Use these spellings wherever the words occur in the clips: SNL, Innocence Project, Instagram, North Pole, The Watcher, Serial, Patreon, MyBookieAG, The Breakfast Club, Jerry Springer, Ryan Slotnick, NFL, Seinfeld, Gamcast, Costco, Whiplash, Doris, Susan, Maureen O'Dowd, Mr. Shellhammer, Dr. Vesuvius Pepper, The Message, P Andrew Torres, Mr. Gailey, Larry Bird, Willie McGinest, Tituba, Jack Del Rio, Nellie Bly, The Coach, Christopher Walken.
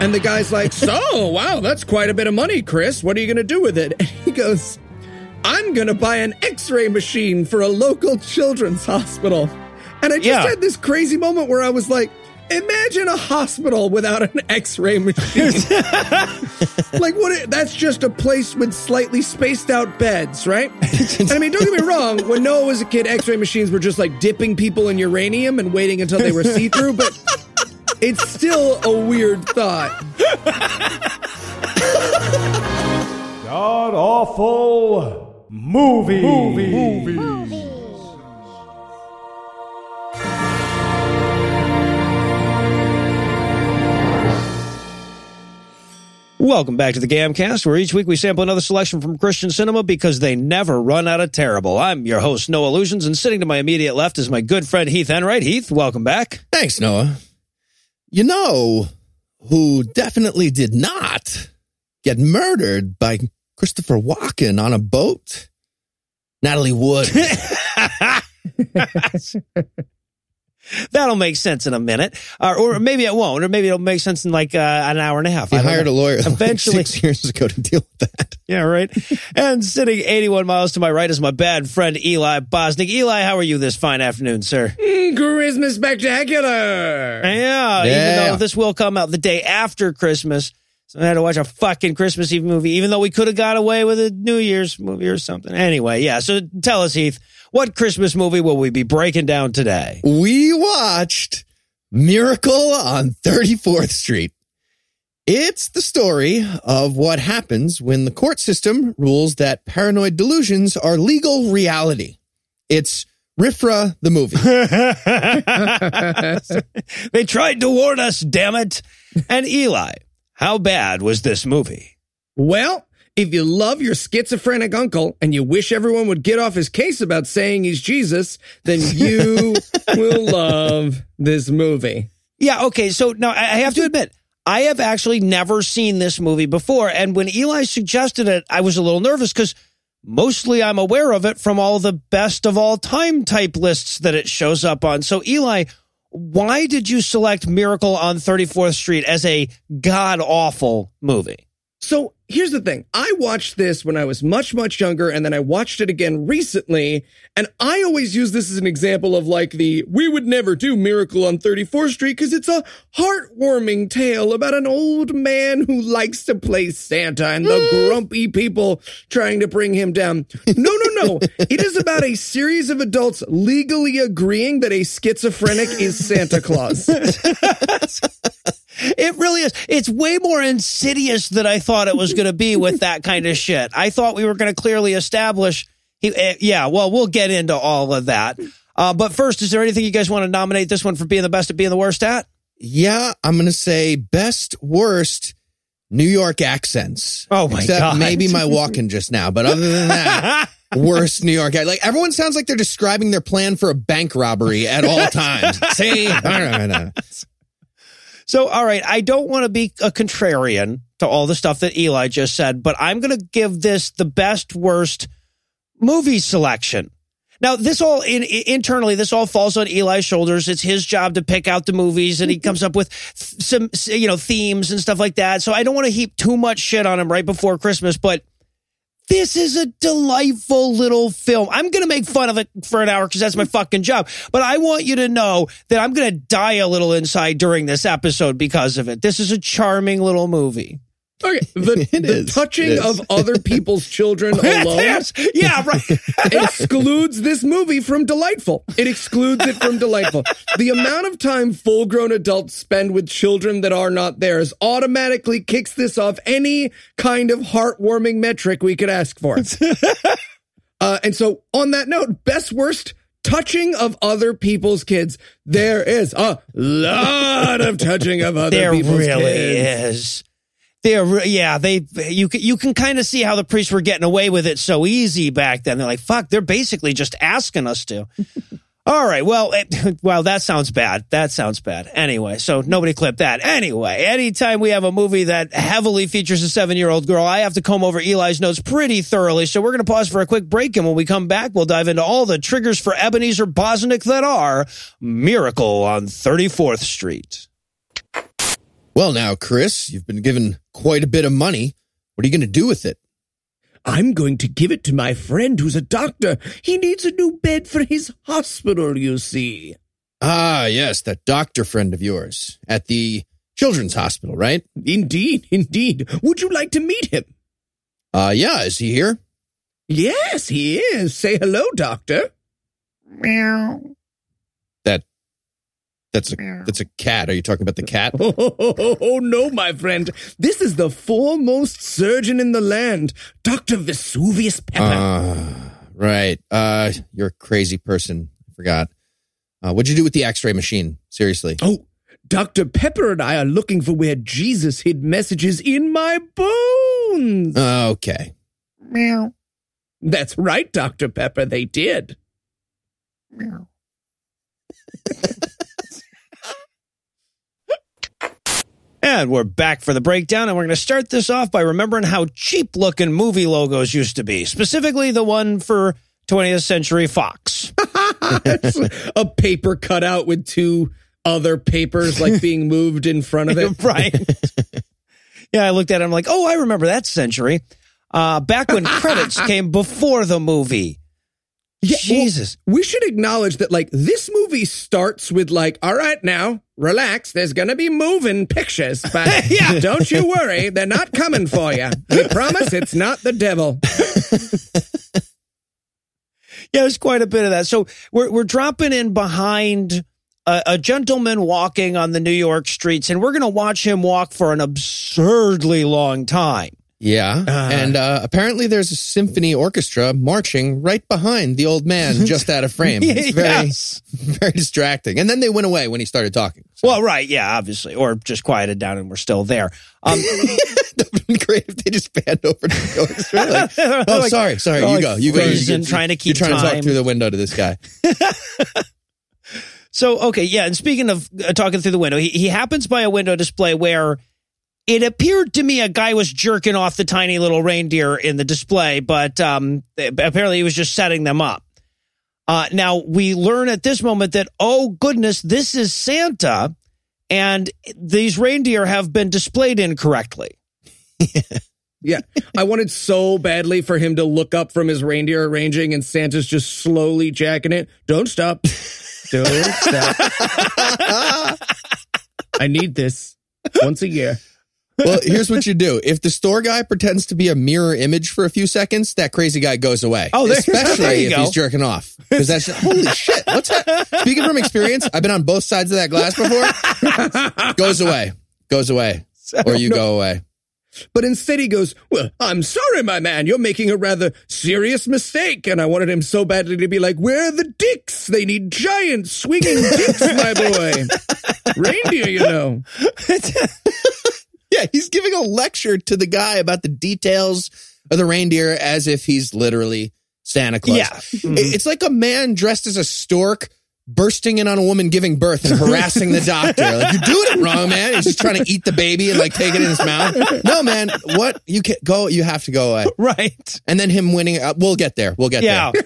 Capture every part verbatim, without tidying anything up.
And the guy's like, so, wow, that's quite a bit of money, Kris. What are you going to do with it? And he goes, I'm going to buy an x-ray machine for a local children's hospital. And I just yeah. had this crazy moment where I was like, imagine a hospital without an x-ray machine. Like, what? That's just a place with slightly spaced out beds, right? And I mean, don't get me wrong, when Noah was a kid, x-ray machines were just like dipping people in uranium and waiting until they were see-through, but it's still a weird thought. God-awful movie. Movie. Movie. Movie. Welcome back to the Gamcast, where each week we sample another selection from Christian cinema because they never run out of terrible. I'm your host, Noah Lusions, and sitting to my immediate left is my good friend Heath Enright. Heath, welcome back. Thanks, Noah. You know who definitely did not get murdered by Christopher Walken on a boat? Natalie Wood. That'll make sense in a minute, uh, or maybe it won't, or maybe it'll make sense in like uh, an hour and a half. You hired know. a lawyer eventually like six years ago to deal with that. Yeah, right. And sitting eighty-one miles to my right is my bad friend Eli Bosnick. Eli, how are you this fine afternoon, sir? Mm, Christmas spectacular. Yeah, yeah, even though this will come out the day after Christmas, so I had to watch a fucking Christmas Eve movie, even though we could have got away with a New Year's movie or something. Anyway, yeah. So tell us, Heath. What Christmas movie will we be breaking down today? We watched Miracle on thirty-fourth Street. It's the story of what happens when the court system rules that paranoid delusions are legal reality. It's Riffra the movie. They tried to warn us, damn it. And Eli, how bad was this movie? Well, if you love your schizophrenic uncle and you wish everyone would get off his case about saying he's Jesus, then you will love this movie. Yeah, okay, so now I have to admit, I have actually never seen this movie before, and when Eli suggested it, I was a little nervous because mostly I'm aware of it from all the best of all time type lists that it shows up on. So Eli, why did you select Miracle on thirty-fourth Street as a god-awful movie? So here's the thing. I watched this when I was much, much younger, and then I watched it again recently, and I always use this as an example of like the, we would never do Miracle on thirty-fourth Street because it's a heartwarming tale about an old man who likes to play Santa and the grumpy people trying to bring him down. No, no, no. It is about a series of adults legally agreeing that a schizophrenic is Santa Claus. It really is. It's way more insidious than I thought it was going to be with that kind of shit. I thought we were going to clearly establish. He, uh, yeah, well, we'll get into all of that. Uh, but first, is there anything you guys want to nominate this one for being the best at being the worst at? Yeah, I'm going to say best, worst New York accents. Oh, my Except God. Maybe my walking just now. But other than that, worst New York accent. Like, everyone sounds like they're describing their plan for a bank robbery at all times. See? I don't know. So, all right, I don't want to be a contrarian to all the stuff that Eli just said, but I'm going to give this the best, worst movie selection. Now, this all in, in, internally, this all falls on Eli's shoulders. It's his job to pick out the movies, and he comes up with some, you know, themes and stuff like that. So I don't want to heap too much shit on him right before Christmas, but this is a delightful little film. I'm going to make fun of it for an hour because that's my fucking job. But I want you to know that I'm going to die a little inside during this episode because of it. This is a charming little movie. Okay, the, the touching of other people's children alone yeah, right. excludes this movie from delightful. It excludes it from delightful. The amount of time full-grown adults spend with children that are not theirs automatically kicks this off any kind of heartwarming metric we could ask for. uh, and so on that note, best worst touching of other people's kids. There is a lot of touching of other there people's really kids. There really is. They're, yeah, they you can you can kind of see how the priests were getting away with it so easy back then. They're like, fuck, they're basically just asking us to. All right, well, it, well, that sounds bad. That sounds bad. Anyway, so nobody clip that. Anyway, anytime we have a movie that heavily features a seven-year-old girl, I have to comb over Eli's notes pretty thoroughly. So we're going to pause for a quick break, and when we come back, we'll dive into all the triggers for Ebenezer Bosnick that are Miracle on thirty-fourth Street. Well now, Kris, you've been given quite a bit of money. What are you going to do with it? I'm going to give it to my friend who's a doctor. He needs a new bed for his hospital, you see. Ah, yes, that doctor friend of yours at the Children's Hospital, right? Indeed, indeed. Would you like to meet him? Uh, yeah, is he here? Yes, he is. Say hello, doctor. Meow. That, that's a, meow. That's a cat. Are you talking about the cat? Oh, oh, oh, oh, oh, no, my friend. This is the foremost surgeon in the land, Doctor Vesuvius Pepper. Uh, right. Uh, you're a crazy person. I forgot. Uh, what'd you do with the x-ray machine? Seriously. Oh, Doctor Pepper and I are looking for where Jesus hid messages in my bones. Okay. Meow. That's right, Doctor Pepper. They did. Meow. And we're back for the breakdown, and we're going to start this off by remembering how cheap-looking movie logos used to be, specifically the one for twentieth century fox. A paper cutout with two other papers like being moved in front of it. Right. Yeah, I looked at it. I'm like, oh, I remember that century. Uh, back when credits came before the movie. Yeah, Jesus. Well, we should acknowledge that, like, this movie starts with, like, all right, now, relax. There's going to be moving pictures, but yeah. Don't you worry. They're not coming for you. We promise it's not the devil. Yeah, there's quite a bit of that. So we're we're dropping in behind a, a gentleman walking on the New York streets, and we're going to watch him walk for an absurdly long time. Yeah, uh, and uh, apparently there's a symphony orchestra marching right behind the old man just out of frame. It's very, yes. very distracting. And then they went away when he started talking. So. Well, right, yeah, obviously. Or just quieted down and we're still there. Um, it would have been great if they just panned over to the orchestra. Like, oh, like, sorry, sorry, you like go. You go. You're trying to keep You're trying time. to talk through the window to this guy. So, okay, yeah, and speaking of uh, talking through the window, he, he happens by a window display where... It appeared to me a guy was jerking off the tiny little reindeer in the display, but um, apparently he was just setting them up. Uh, now, we learn at this moment that, oh, goodness, this is Santa, and these reindeer have been displayed incorrectly. Yeah. I wanted so badly for him to look up from his reindeer arranging, and Santa's just slowly jacking it. Don't stop. Don't stop. I need this once a year. Well, here's what you do. If the store guy pretends to be a mirror image for a few seconds, that crazy guy goes away. Oh, there, Especially there you if go. he's jerking off. Because that's, holy shit, what's that? Speaking from experience, I've been on both sides of that glass before. Goes away. Goes away. Or you no. go away. But instead he goes, well, I'm sorry, my man, you're making a rather serious mistake. And I wanted him so badly to be like, where are the dicks? They need giant swinging dicks, my boy. Reindeer, you know. Yeah, he's giving a lecture to the guy about the details of the reindeer as if he's literally Santa Claus. Yeah. Mm-hmm. It's like a man dressed as a stork bursting in on a woman giving birth and harassing the doctor. Like, you're doing it wrong, man. He's just trying to eat the baby and, like, take it in his mouth. No, man, what? You can't go. You have to go away. Right. And then him winning. Uh, we'll get there. We'll get yeah. there.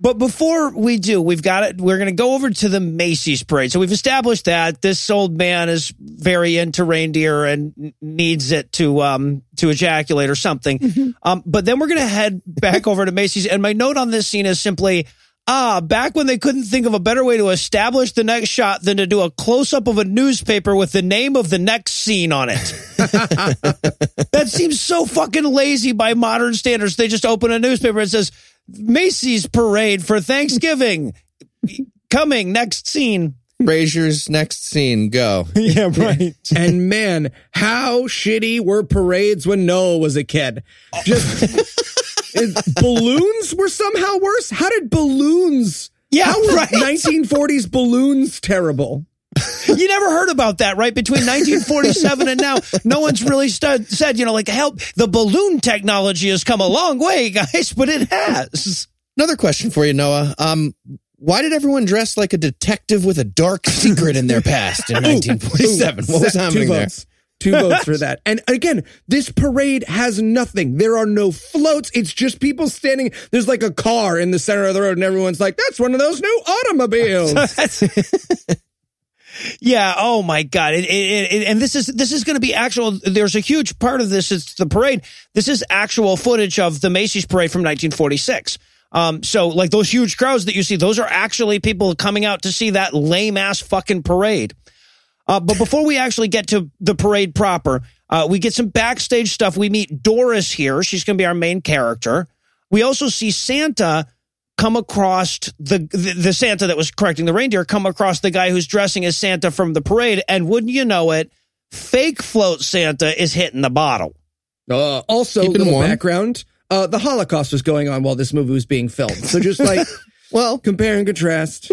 But before we do, we've got it. We're going to go over to the Macy's parade. So we've established that this old man is very into reindeer and needs it to um to ejaculate or something. Mm-hmm. Um, but then we're going to head back over to Macy's. And my note on this scene is simply, ah, back when they couldn't think of a better way to establish the next shot than to do a close up of a newspaper with the name of the next scene on it. That seems so fucking lazy by modern standards. They just open a newspaper and it says, Macy's parade for Thanksgiving. Coming, next scene. Brazier's next scene, go. Yeah, right. And man, how shitty were parades when Noah was a kid. Just is, balloons were somehow worse? How did balloons? Yeah, how were right. nineteen forties balloons terrible? You never heard about that, right? Between nineteen forty-seven and now, no one's really st- said, you know, like, help, the balloon technology has come a long way, guys, but it has. Another question for you, Noah. Um, why did everyone dress like a detective with a dark secret in their past in nineteen forty-seven? Ooh, what was happening there? Two votes for that. And again, this parade has nothing. There are no floats. It's just people standing. There's like a car in the center of the road, and everyone's like, that's one of those new automobiles. Yeah. Oh my God. It, it, it, and this is this is going to be actual. There's a huge part of this. It's the parade. This is actual footage of the Macy's parade from nineteen forty-six. Um, so like those huge crowds that you see, those are actually people coming out to see that lame ass fucking parade. Uh, but before we actually get to the parade proper, uh, we get some backstage stuff. We meet Doris here. She's going to be our main character. We also see Santa come across the, the the Santa that was correcting the reindeer, come across the guy who's dressing as Santa from the parade. And wouldn't you know it, fake float Santa is hitting the bottle. Uh, also, in the background, uh, the Holocaust was going on while this movie was being filmed. So just like, well, compare and contrast.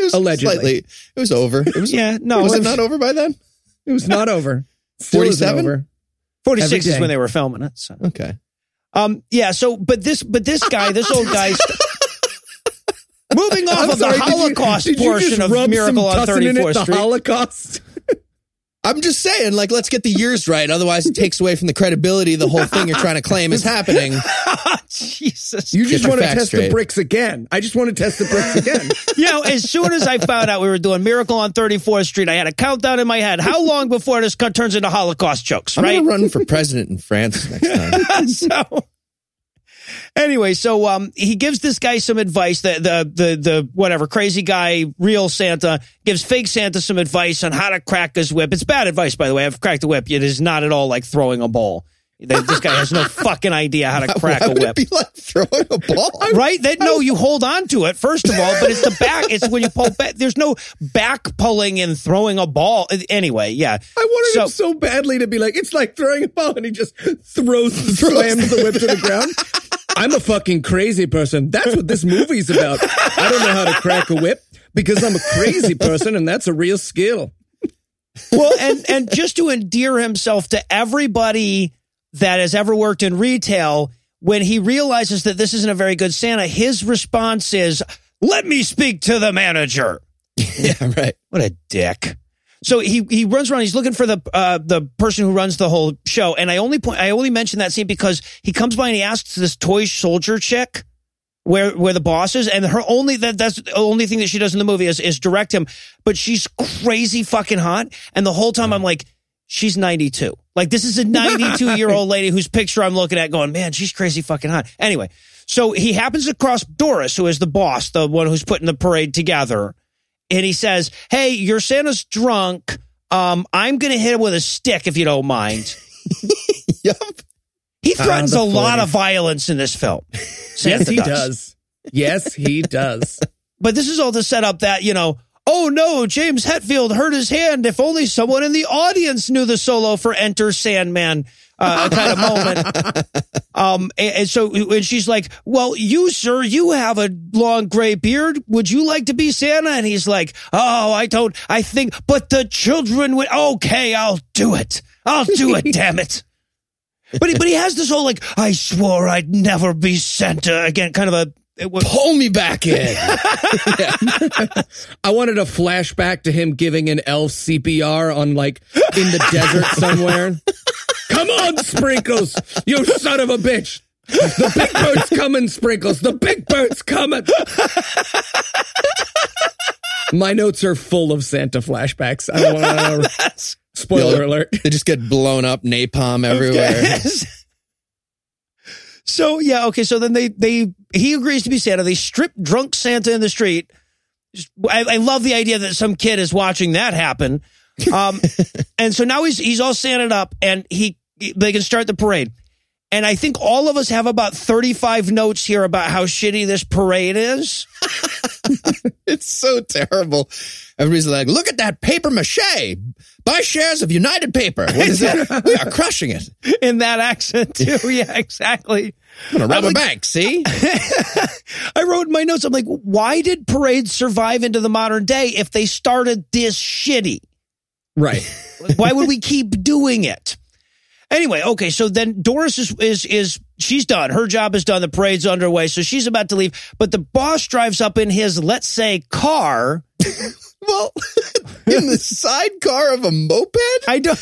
It was allegedly. Slightly, it was over. It was, yeah, no, was it not over by then? It was not over. forty-seven? forty-six is when they were filming it. So. Okay. Um. Yeah, so, but this but this guy, this old guy, moving off I'm of sorry, the Holocaust did you, did you portion of Miracle on thirty-fourth Street. The Holocaust? I'm just saying, like, let's get the years right. Otherwise, it takes away from the credibility of the whole thing you're trying to claim is happening. Jesus. You just want to test straight. the bricks again. I just want to test the bricks again. You know, as soon as I found out we were doing Miracle on thirty-fourth Street, I had a countdown in my head. How long before this cut turns into Holocaust jokes, right? I'm going to run for president in France next time. so, anyway, so um, he gives this guy some advice, the, the, the, the whatever, crazy guy, real Santa, gives fake Santa some advice on how to crack his whip. It's bad advice, by the way. I've cracked a whip. It is not at all like throwing a ball. This guy has no fucking idea how to crack Why would a whip. It be like throwing a ball, right? That no, you hold on to it first of all, but it's the back. It's when you pull back. There's no back pulling and throwing a ball. Anyway, yeah. I wanted so, him so badly to be like, it's like throwing a ball, and he just throws, slams the whip to the ground. I'm a fucking crazy person. That's what this movie's about. I don't know how to crack a whip because I'm a crazy person, and that's a real skill. Well, and and just to endear himself to everybody that has ever worked in retail, when he realizes that this isn't a very good Santa, his response is, let me speak to the manager. Yeah, right. What a dick. So he he runs around, he's looking for the uh, the person who runs the whole show. And I only point, I only mention that scene because he comes by and he asks this toy soldier chick where where the boss is, and her only that that's the only thing that she does in the movie is is direct him. But she's crazy fucking hot, and the whole time I'm like, she's ninety-two. Like, this is a ninety-two-year-old lady whose picture I'm looking at going, man, she's crazy fucking hot. Anyway, so he happens across Doris, who is the boss, the one who's putting the parade together. And he says, hey, your Santa's drunk. Um, I'm going to hit him with a stick, if you don't mind. Yep. He threatens a lot of violence in this film. Yes, he does. Yes, he does. But this is all to set up that, you know, oh, no, James Hetfield hurt his hand. If only someone in the audience knew the solo for Enter Sandman uh, kind of moment. Um, and, and so and she's like, well, you, sir, you have a long gray beard. Would you like to be Santa? And he's like, oh, I don't. I think. But the children would. OK, I'll do it. I'll do it. Damn it. But he, but he has this whole like, I swore I'd never be Santa again, kind of a. Was- Pull me back in. I wanted a flashback to him giving an elf C P R on, like, in the desert somewhere. Come on, Sprinkles, you son of a bitch. The big bird's coming, Sprinkles. The big bird's coming. My notes are full of Santa flashbacks. I don't want to. Spoiler alert. They just get blown up, napalm everywhere. Yes. So, yeah, okay, so then they, they he agrees to be Santa. They strip drunk Santa in the street. I, I love the idea that some kid is watching that happen. Um, and so now he's he's all Santa'd up, and he they can start the parade. And I think all of us have about thirty-five notes here about how shitty this parade is. It's so terrible. Everybody's like, look at that paper mache. Buy shares of United Paper. What is that? We are crushing it. In that accent, too. Yeah, exactly. I'm going to rob like, a bank, see? I wrote in my notes, I'm like, why did parades survive into the modern day if they started this shitty? Right. Why would we keep doing it? Anyway, okay, so then Doris is, is, is, she's done. Her job is done. The parade's underway, so she's about to leave. But the boss drives up in his, let's say, car. Well, in the sidecar of a moped? I don't.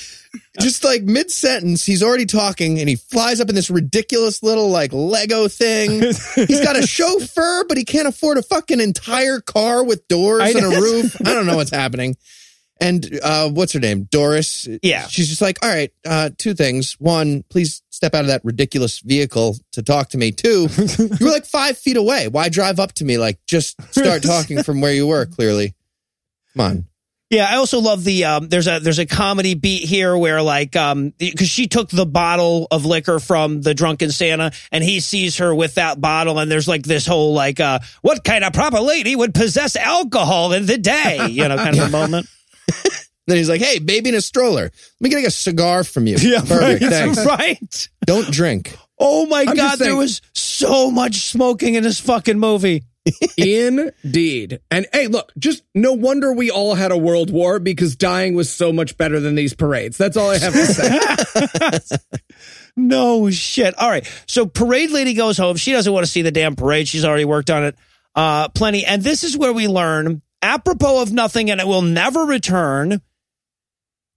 Just like mid-sentence, he's already talking, and he flies up in this ridiculous little like Lego thing. He's got a chauffeur, but he can't afford a fucking entire car with doors I and a roof. I don't know what's happening. And uh, what's her name? Doris. Yeah. She's just like, all right, uh, two things. One, please step out of that ridiculous vehicle to talk to me. Two, you were like five feet away. Why drive up to me? Like, just start talking from where you were, clearly. Come on. Yeah, I also love the, um, there's a there's a comedy beat here where like, um, because she took the bottle of liquor from the drunken Santa and he sees her with that bottle and there's like this whole like, uh, what kind of proper lady would possess alcohol in the day? You know, kind of a moment. Then he's like, hey, baby in a stroller. Let me get like a cigar from you. Yeah, perfect, right, thanks. Right. Don't drink. Oh my I'm God, there was so much smoking in this fucking movie. Indeed. And hey, look, just no wonder we all had a world war because dying was so much better than these parades. That's all I have to say. No shit. All right. So parade lady goes home. She doesn't want to see the damn parade. She's already worked on it uh, plenty. And this is where we learn, apropos of nothing, and it will never return,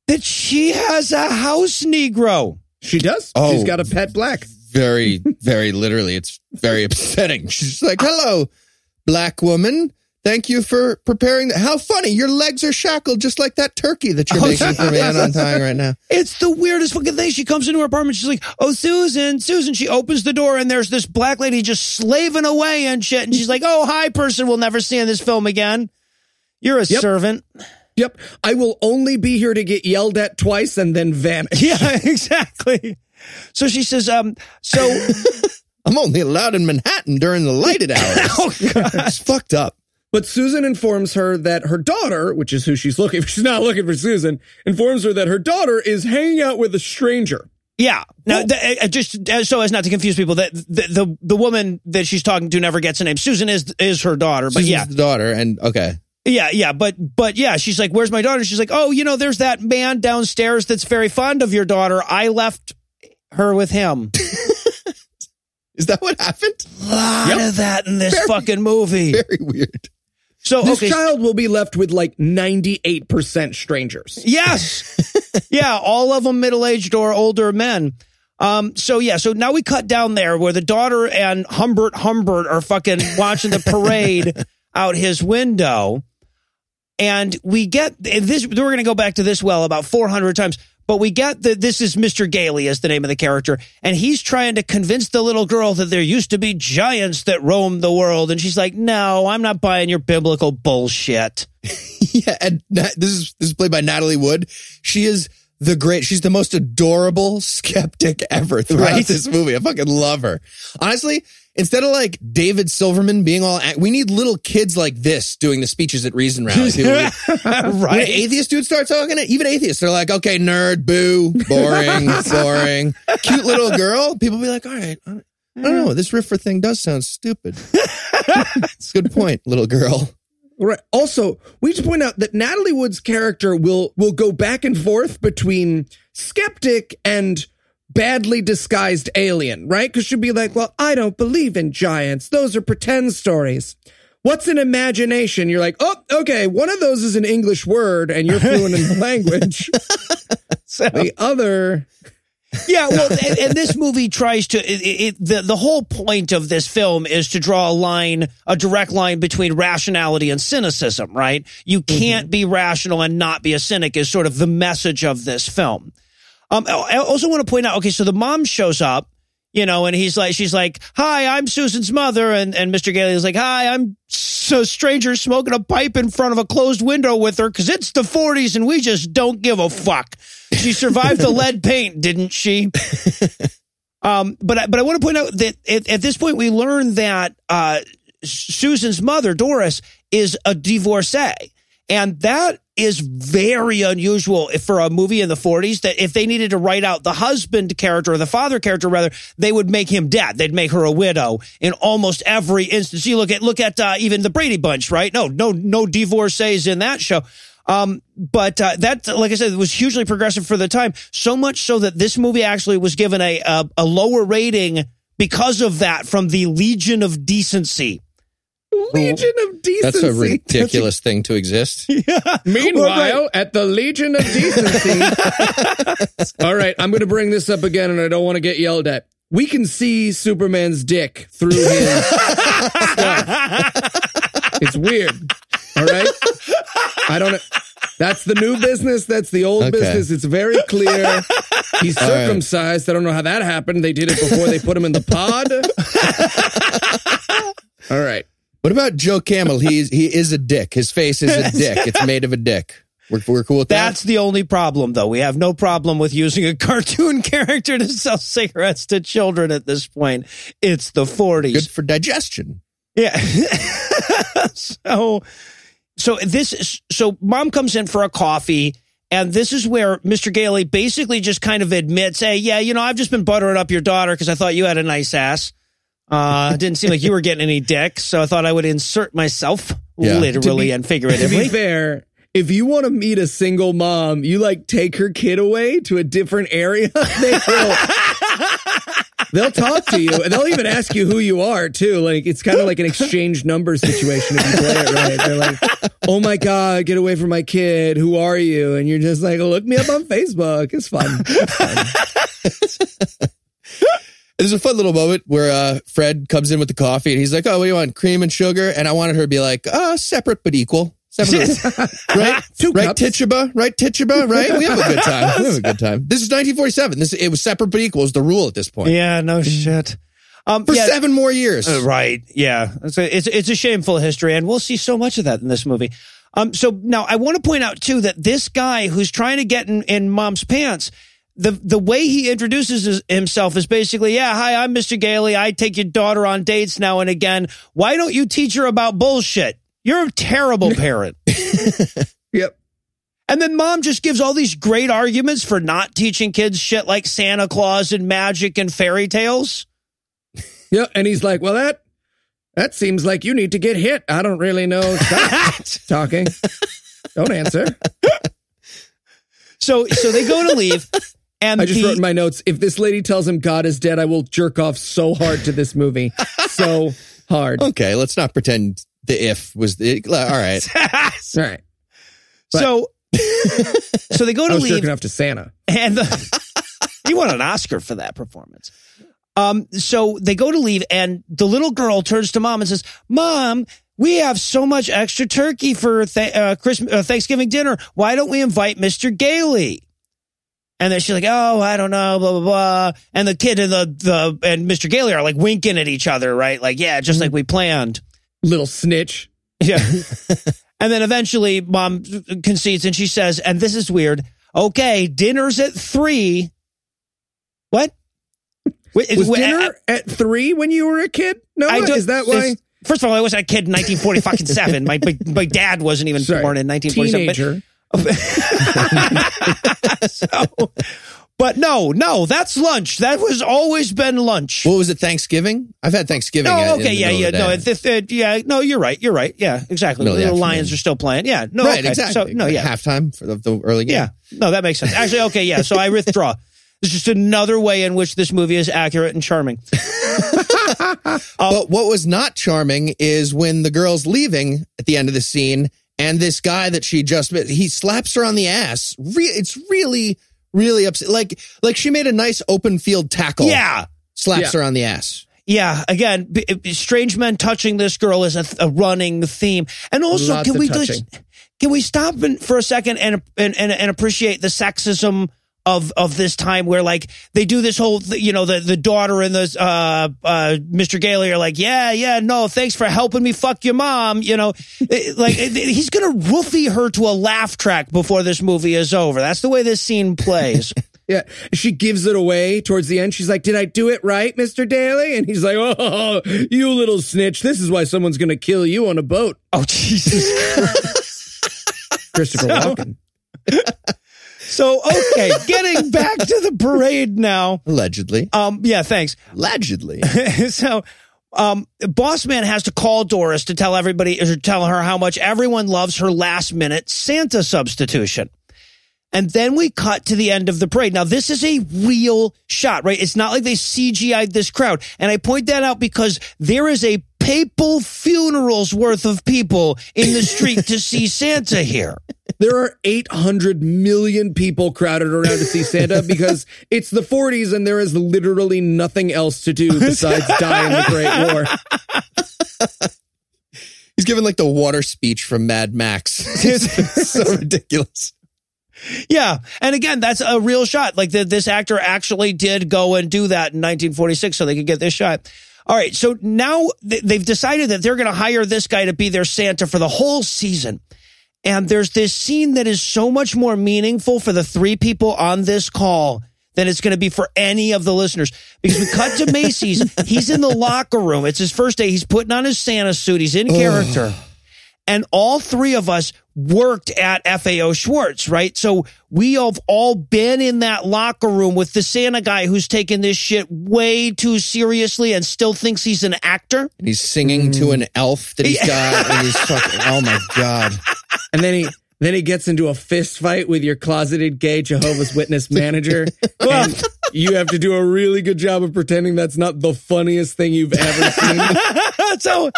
that she has a house Negro. She does. Oh, she's got a pet black. Very, very literally. It's very upsetting. She's like, hello, black woman, thank you for preparing. The- How funny. Your legs are shackled just like that turkey that you're oh, making for me and untying right now. It's the weirdest fucking thing. She comes into her apartment. She's like, oh, Susan, Susan. She opens the door and there's this black lady just slaving away and shit. And she's like, oh, hi, person we'll never see in this film again. You're a yep. servant. Yep. I will only be here to get yelled at twice and then vanish. Yeah, exactly. So she says, um, so... I'm only allowed in Manhattan during the lighted hours. Oh, God. It's fucked up. But Susan informs her that her daughter, which is who she's looking for, she's not looking for Susan, informs her that her daughter is hanging out with a stranger. Yeah. Now, th- just so as not to confuse people, that the, the the woman that she's talking to never gets a name. Susan is is her daughter. But Susan's yeah. the daughter, and okay. Yeah, yeah, but but yeah, she's like, where's my daughter? She's like, oh, you know, there's that man downstairs that's very fond of your daughter. I left her with him. Is that what happened? A lot yep. of that in this very, fucking movie. Very weird. So This okay. child will be left with like ninety-eight percent strangers. Yes. Yeah, all of them middle-aged or older men. Um. So, yeah, so now we cut down there where the daughter and Humbert Humbert are fucking watching the parade out his window. And we get and this. We're going to go back to this well about four hundred times. But we get that this is Mister Gailey is the name of the character, and he's trying to convince the little girl that there used to be giants that roamed the world, and she's like, no, I'm not buying your biblical bullshit. Yeah, and this is, this is played by Natalie Wood. She is the great, she's the most adorable skeptic ever throughout right? this movie. I fucking love her. Honestly, instead of like David Silverman being all, we need little kids like this doing the speeches at Reason Rally. Right. When an atheist dude starts talking, even atheists are like, okay, nerd, boo, boring, boring. Cute little girl. People be like, all right, I don't know, this Riffer thing does sound stupid. It's a good point, little girl. Right. Also, we should point out that Natalie Wood's character will will go back and forth between skeptic and badly disguised alien, right? Because she'd be like, well, I don't believe in giants. Those are pretend stories. What's an imagination? You're like, oh, okay, one of those is an English word and you're fluent in the language. So, the other... Yeah, well, and, and this movie tries to, it, it, the, the whole point of this film is to draw a line, a direct line between rationality and cynicism, right? You can't mm-hmm. be rational and not be a cynic is sort of the message of this film. Um, I also want to point out, okay, so the mom shows up, you know, and he's like, she's like, hi, I'm Susan's mother. And, and Mister Gailey is like, hi, I'm a stranger smoking a pipe in front of a closed window with her because it's the forties and we just don't give a fuck. She survived the lead paint, didn't she? Um, but, I, but I want to point out that at, at this point we learn that uh, Susan's mother, Doris, is a divorcee. And that is very unusual for a movie in the forties, that if they needed to write out the husband character or the father character, rather, they would make him dead. They'd make her a widow in almost every instance. You look at look at uh, even the Brady Bunch, right? No, no, no divorcees in that show. Um, but uh, that, like I said, was hugely progressive for the time, so much so that this movie actually was given a a, a lower rating because of that from the Legion of Decency. the Legion of Decency. That's a ridiculous that's a, thing to exist. Yeah. Meanwhile, right. at the Legion of Decency. All right, I'm going to bring this up again, and I don't want to get yelled at. We can see Superman's dick through his stuff. It's weird. All right? I don't know. That's the new business. That's the old okay. business. It's very clear. He's circumcised. Right. I don't know how that happened. They did it before they put him in the pod. All right. What about Joe Camel? He's, he is a dick. His face is a dick. It's made of a dick. We're, we're cool with that? That's the only problem, though. We have no problem with using a cartoon character to sell cigarettes to children at this point. It's the forties. Good for digestion. Yeah. so... So this is, so mom comes in for a coffee, and this is where Mister Gailey basically just kind of admits, hey, yeah, you know, I've just been buttering up your daughter because I thought you had a nice ass. Uh, didn't seem like you were getting any dick, so I thought I would insert myself yeah. literally be, and figuratively. To be fair, if you want to meet a single mom, you like take her kid away to a different area. They will, they'll talk to you, and they'll even ask you who you are, too. Like, it's kind of like an exchange number situation if you play it right. They're like, oh, my God, get away from my kid. Who are you? And you're just like, look me up on Facebook. It's fun. It's fun. There's a fun little moment where uh, Fred comes in with the coffee, and he's like, oh, what do you want, cream and sugar? And I wanted her to be like, uh, separate but equal. right, Two right, Tituba, right, Tituba, right. We have a good time. We have a good time. This is nineteen forty-seven. This it was separate but equal is the rule at this point. Yeah, no shit. Um, For yeah, seven more years, uh, right? Yeah, it's a, it's it's a shameful history, and we'll see so much of that in this movie. Um, so now I want to point out too that this guy who's trying to get in, in mom's pants, the the way he introduces his, himself is basically, yeah, hi, I'm Mister Gailey. I take your daughter on dates now and again. Why don't you teach her about bullshit? You're a terrible parent. Yep. And then mom just gives all these great arguments for not teaching kids shit like Santa Claus and magic and fairy tales. Yeah, and he's like, well, that that seems like you need to get hit. I don't really know. Stop talking. Don't answer. So so they go to leave. And I just the- wrote in my notes, if this lady tells him God is dead, I will jerk off so hard to this movie. So hard. Okay, let's not pretend... The if was the all right, all right. But, so, so they go to I was leave. Jerking off to Santa, and the, he won an Oscar for that performance. Um, so they go to leave, and the little girl turns to mom and says, "Mom, we have so much extra turkey for th- uh, Christmas uh, Thanksgiving dinner. Why don't we invite Mister Gailey?" And then she's like, "Oh, I don't know, blah blah blah." And the kid and the the and Mister Gailey are like winking at each other, right? Like, yeah, just mm-hmm. like we planned. Little snitch. Yeah. And then eventually mom concedes and she says, and this is weird, okay, dinner's at three. What? Wait, was w- dinner at, at three when you were a kid? No, is that why? First of all, I was a kid in nineteen forty-seven. my, my my dad wasn't even Sorry, born in nineteen forty-seven. But, so, but no, no, that's lunch. That was always been lunch. What was it, Thanksgiving? I've had Thanksgiving. Oh, okay, yeah, yeah, no, it, it, it, yeah, no, you're right, you're right, yeah, exactly. The little Lions are still playing, yeah, no, right, okay. Exactly. So, no, yeah, halftime for the, the early game. Yeah, no, that makes sense. Actually, okay, yeah. So I withdraw. It's just another way in which this movie is accurate and charming. um, but what was not charming is when the girl's leaving at the end of the scene. And this guy that she just met, he slaps her on the ass. Re- it's really, really upset. Like, like she made a nice open field tackle. Yeah. Slaps yeah. her on the ass. Yeah. Again, b- b- strange men touching this girl is a, th- a running theme. And also, Lots can we just, can we stop in, for a second and, and, and, and appreciate the sexism of, of this time where, like, they do this whole, th- you know, the, the daughter and the, uh, uh, Mister Gailey are like, yeah, yeah, no, thanks for helping me fuck your mom. You know, it, like it, he's going to roofie her to a laugh track before this movie is over. That's the way this scene plays. Yeah. She gives it away towards the end. She's like, did I do it right, Mister Daly? And he's like, oh, you little snitch. This is why someone's going to kill you on a boat. Oh, Jesus Christ. Christopher Walken. So, okay, getting back to the parade now. Allegedly. Um, yeah, thanks. Allegedly. So, um, Boss Man has to call Doris to tell everybody, or tell her how much everyone loves her last minute Santa substitution. And then we cut to the end of the parade. Now, this is a real shot, right? It's not like they C G I'd this crowd. And I point that out because there is a papal funerals worth of people in the street to see Santa here. There are eight hundred million people crowded around to see Santa because it's the forties and there is literally nothing else to do besides die in the Great War. He's giving like the water speech from Mad Max. It's so ridiculous. Yeah. And again, that's a real shot. Like the, this actor actually did go and do that in nineteen forty-six so they could get this shot. All right. So now th- they've decided that they're going to hire this guy to be their Santa for the whole season. And there's this scene that is so much more meaningful for the three people on this call than it's going to be for any of the listeners. Because we cut to Macy's. He's in the locker room. It's his first day. He's putting on his Santa suit. He's in character. Oh. And all three of us worked at F A O Schwartz, right? So we have all been in that locker room with the Santa guy who's taking this shit way too seriously and still thinks he's an actor. And he's singing mm. to an elf that he's got. And he's fucking, oh my God. And then he... Then he gets into a fist fight with your closeted gay Jehovah's Witness manager. Well, you have to do a really good job of pretending that's not the funniest thing you've ever seen. So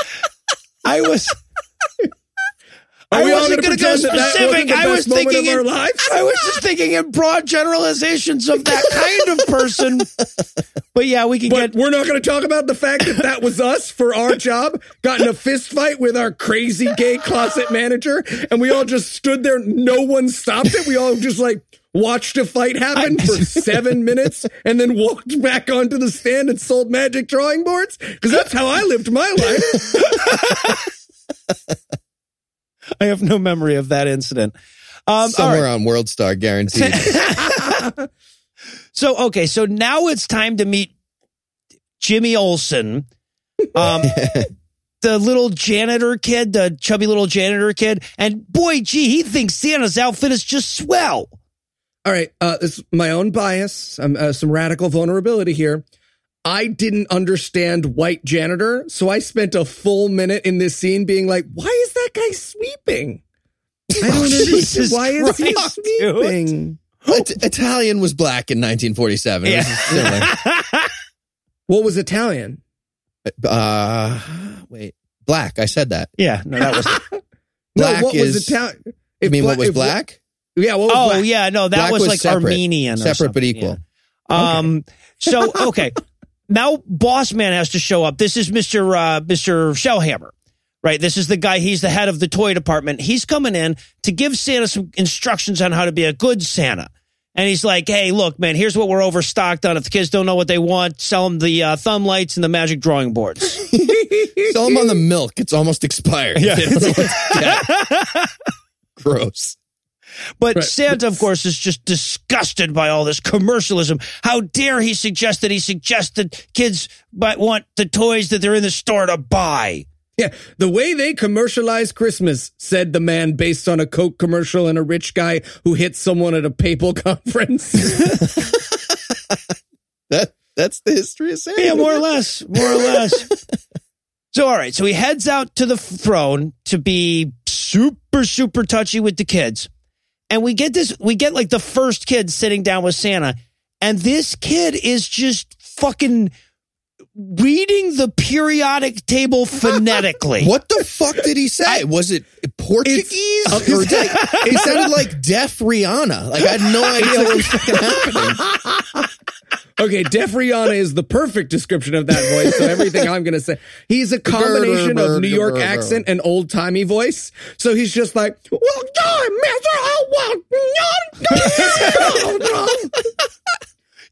I was... I, I wasn't going to go specific. That I was thinking in, I was just thinking in broad generalizations of that kind of person. But yeah, we can but get. We're not going to talk about the fact that that was us for our job. Got in a fist fight with our crazy gay closet manager, and we all just stood there. No one stopped it. We all just like watched a fight happen I, for seven minutes, and then walked back onto the stand and sold magic drawing boards because that's how I lived my life. I have no memory of that incident. Um, Somewhere right. on World Star, guaranteed. So, okay, so now it's time to meet Jimmy Olsen, um, the little janitor kid, the chubby little janitor kid. And boy, gee, he thinks Santa's outfit is just swell. All right, uh, this is my own bias, um, uh, some radical vulnerability here. I didn't understand white janitor, so I spent a full minute in this scene being like, why is that guy sweeping? I don't understand. Why is he sweeping? It- Italian was black in nineteen forty-seven. Yeah. Was what was Italian? Uh, wait, black. I said that. Yeah, no, that was black. No, what is, was Italian? I mean, bla- what was if, black? Yeah. What was oh, black? yeah. No, that black was, was like separate, Armenian, or separate something, but equal. Yeah. Um. Okay. So okay. Now, boss man has to show up. This is Mister Uh, Mister Shellhammer, right? This is the guy. He's the head of the toy department. He's coming in to give Santa some instructions on how to be a good Santa. And he's like, hey, look, man, here's what we're overstocked on. If the kids don't know what they want, sell them the uh, thumb lights and the magic drawing boards. Sell them on the milk. It's almost expired. Yeah. Gross. But right. Santa, of course, is just disgusted by all this commercialism. How dare he suggest that he suggests that kids might want the toys that they're in the store to buy? Yeah, the way they commercialize Christmas, said the man based on a Coke commercial and a rich guy who hit someone at a papal conference. that That's the history of Santa. Yeah, more or less, more or less. So, all right, so he heads out to the throne to be super, super touchy with the kids. And we get this, we get like the first kid sitting down with Santa, and this kid is just fucking reading the periodic table phonetically. What the fuck did he say? I, was it Portuguese? Or did I, it sounded like deaf Rihanna. Like I had no idea what was fucking happening. Okay, deaf Rihanna is the perfect description of that voice, so everything I'm going to say. He's a combination of New York accent and old-timey voice, so he's just like,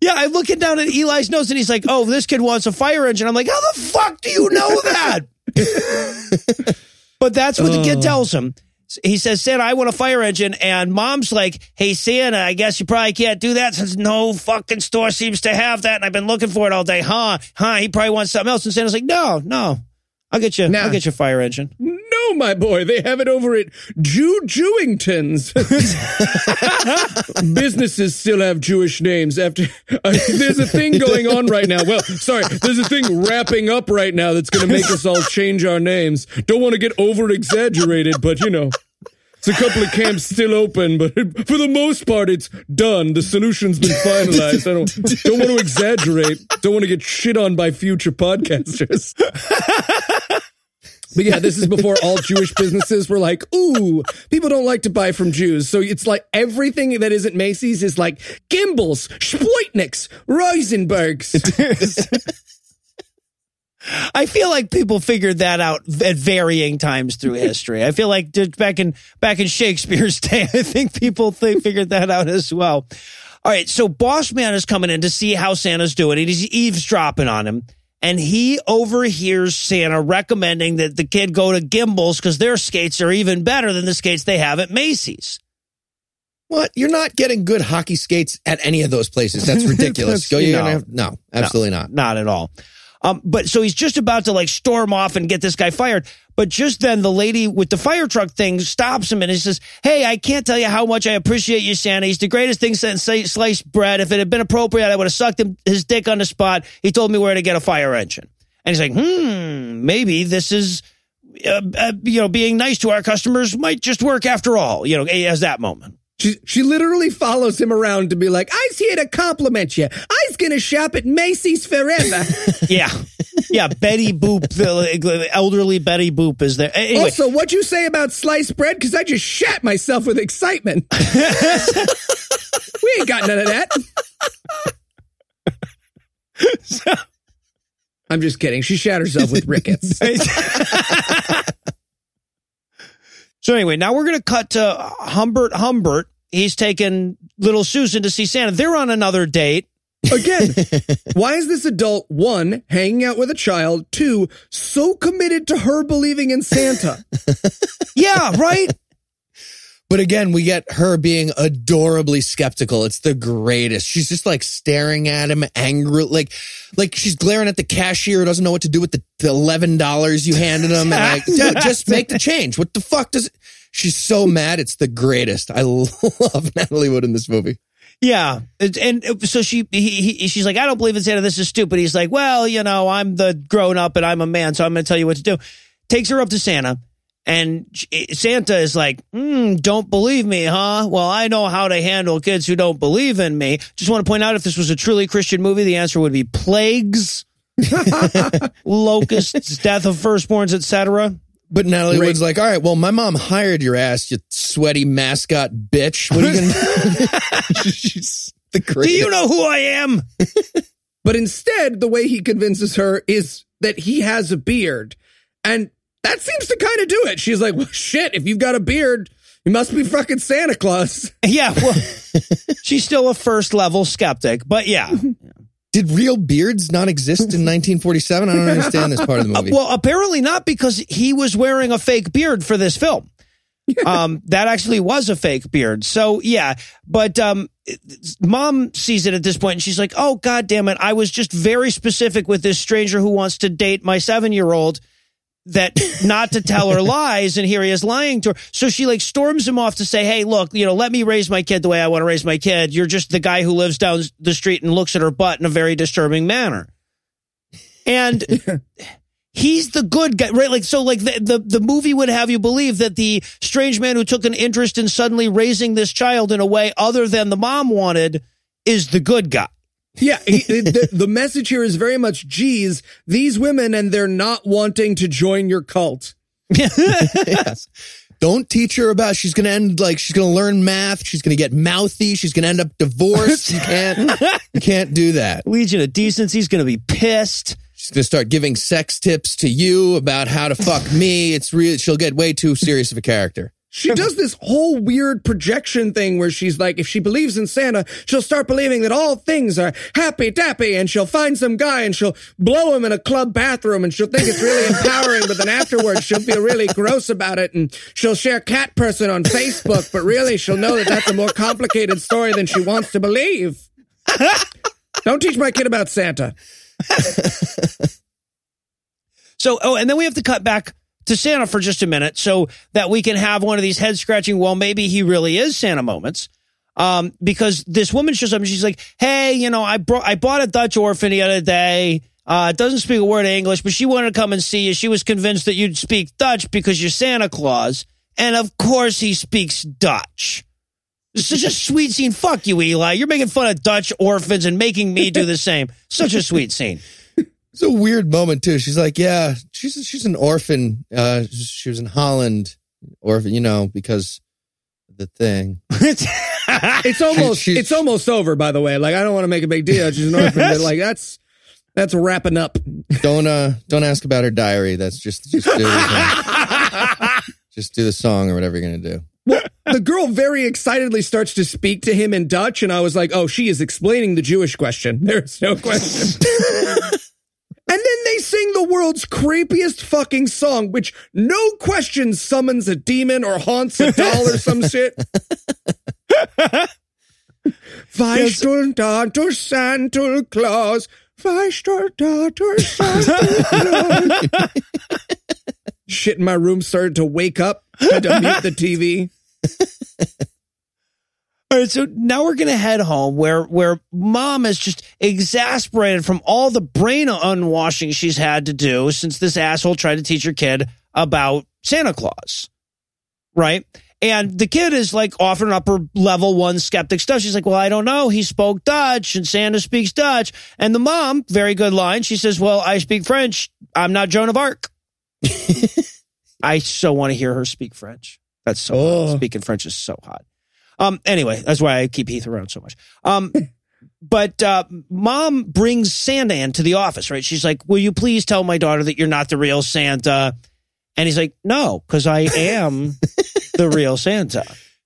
yeah, I'm looking down at Eli's nose, and he's like, oh, this kid wants a fire engine. I'm like, how the fuck do you know that? But that's what the kid tells him. He says, Santa, I want a fire engine. And mom's like, hey, Santa, I guess you probably can't do that since no fucking store seems to have that. And I've been looking for it all day. Huh? Huh? He probably wants something else. And Santa's like, no, no, I'll get you. Nah. I'll get you a fire engine. No, my boy. They have it over at Jew Jewington's. Businesses still have Jewish names. After uh, There's a thing going on right now. Well, sorry. There's a thing wrapping up right now that's going to make us all change our names. Don't want to get over-exaggerated, but, you know, it's a couple of camps still open, but for the most part, it's done. The solution's been finalized. I don't, don't want to exaggerate. Don't want to get shit on by future podcasters. But yeah, this is before all Jewish businesses were like, ooh, people don't like to buy from Jews. So it's like everything that isn't Macy's is like Gimbels, Sputniks, Rosenbergs. It is. I feel like people figured that out at varying times through history. I feel like back in back in Shakespeare's day, I think people they figured that out as well. All right, so Boss Man is coming in to see how Santa's doing, and he's eavesdropping on him. And he overhears Santa recommending that the kid go to Gimbels because their skates are even better than the skates they have at Macy's. What? You're not getting good hockey skates at any of those places. That's ridiculous. That's, go, you're no, gonna have, no, absolutely no, not. Not at all. Um, but so he's just about to like storm off and get this guy fired. But just then the lady with the fire truck thing stops him and he says, hey, I can't tell you how much I appreciate you, Santa. He's the greatest thing since sliced bread. If it had been appropriate, I would have sucked him, his dick on the spot. He told me where to get a fire engine. And he's like, hmm, maybe this is, uh, uh, you know, being nice to our customers might just work after all. You know, he has that moment. She, she literally follows him around to be like, I's here to compliment you. I's going to shop at Macy's forever. Yeah. Yeah, Betty Boop, the elderly Betty Boop is there. Anyway. Also, what'd you say about sliced bread? Because I just shat myself with excitement. We ain't got none of that. So, I'm just kidding. She shat herself with rickets. So anyway, now we're going to cut to Humbert Humbert. He's taking little Susan to see Santa. They're on another date. Again, why is this adult, one, hanging out with a child, two, so committed to her believing in Santa? Yeah, right? But again, we get her being adorably skeptical. It's the greatest. She's just like staring at him angry, like like she's glaring at the cashier, doesn't know what to do with the eleven dollars you handed him. And like, dude, just make the change. What the fuck does it? She's so mad. It's the greatest. I love Natalie Wood in this movie. Yeah. And so she, he, he, she's like, I don't believe in Santa. This is stupid. He's like, well, you know, I'm the grown up and I'm a man, so I'm going to tell you what to do. Takes her up to Santa. And Santa is like, mm, don't believe me, huh? Well, I know how to handle kids who don't believe in me. Just want to point out, if this was a truly Christian movie, the answer would be plagues, locusts, death of firstborns, et cetera. But Natalie Wood's like, all right, well, my mom hired your ass, you sweaty mascot bitch. What are you gonna do? She's the greatest. Do you know who I am? But instead, the way he convinces her is that he has a beard. And that seems to kind of do it. She's like, well, shit, if you've got a beard, you must be fucking Santa Claus. Yeah, well, she's still a first-level skeptic, but yeah. Did real beards not exist in nineteen forty-seven? I don't understand this part of the movie. Well, apparently not, because he was wearing a fake beard for this film. Um, that actually was a fake beard. So, yeah. But um, mom sees it at this point, and she's like, oh, God damn it. I was just very specific with this stranger who wants to date my seven-year-old. That not to tell her lies, and here he is lying to her. So she like storms him off to say, hey, look, you know, let me raise my kid the way I want to raise my kid. You're just the guy who lives down the street and looks at her butt in a very disturbing manner. And he's the good guy, right? Like, so like the, the, the movie would have you believe that the strange man who took an interest in suddenly raising this child in a way other than the mom wanted is the good guy. Yeah, he, the, the message here is very much, geez, these women and they're not wanting to join your cult. Yes. Don't teach her about, she's going to end like, she's going to learn math. She's going to get mouthy. She's going to end up divorced. You can't, you can't do that. Legion of Decency's going to be pissed. She's going to start giving sex tips to you about how to fuck me. It's real. She'll get way too serious of a character. She does this whole weird projection thing where she's like, if she believes in Santa, she'll start believing that all things are happy-dappy, and she'll find some guy, and she'll blow him in a club bathroom, and she'll think it's really empowering, but then afterwards she'll feel really gross about it, and she'll share cat person on Facebook, but really she'll know that that's a more complicated story than she wants to believe. Don't teach my kid about Santa. So, oh, and then we have to cut back to Santa for just a minute so that we can have one of these head scratching, well, maybe he really is Santa moments. Um, because this woman shows up and she's like, hey, you know, I brought, I bought a Dutch orphan the other day. Uh, doesn't speak a word of English, but she wanted to come and see you. She was convinced that you'd speak Dutch because you're Santa Claus. And of course he speaks Dutch. It's such a sweet scene. Fuck you, Eli. You're making fun of Dutch orphans and making me do the same. Such a sweet scene. It's a weird moment too. She's like, yeah, she's she's an orphan. Uh, she was in Holland, orphan, you know, because the thing. It's almost she's, it's almost over. By the way, like I don't want to make a big deal. She's an orphan, but like that's that's wrapping up. Don't uh, don't ask about her diary. That's just just do the, just do the song or whatever you're gonna do. Well, the girl very excitedly starts to speak to him in Dutch, and I was like, oh, she is explaining the Jewish question. There's no question. And then they sing the world's creepiest fucking song, which no question summons a demon or haunts a doll or some shit. Zwei Stunden da durch Santa Claus. Zwei Stunden da durch Santa Claus. Shit in my room started to wake up. Had to mute the T V. All right, so now we're gonna head home, where where Mom is just exasperated from all the brain unwashing she's had to do since this asshole tried to teach her kid about Santa Claus, right? And the kid is like offering up her level one skeptic stuff. She's like, "Well, I don't know. He spoke Dutch, and Santa speaks Dutch." And the mom, very good line. She says, "Well, I speak French. I'm not Joan of Arc." I so want to hear her speak French. That's so oh. hot. Speaking French is so hot. Um, anyway, that's why I keep Heath around so much. Um, but uh, Mom brings Santa into the office, right? She's like, will you please tell my daughter that you're not the real Santa? And he's like, no, because I am the real Santa.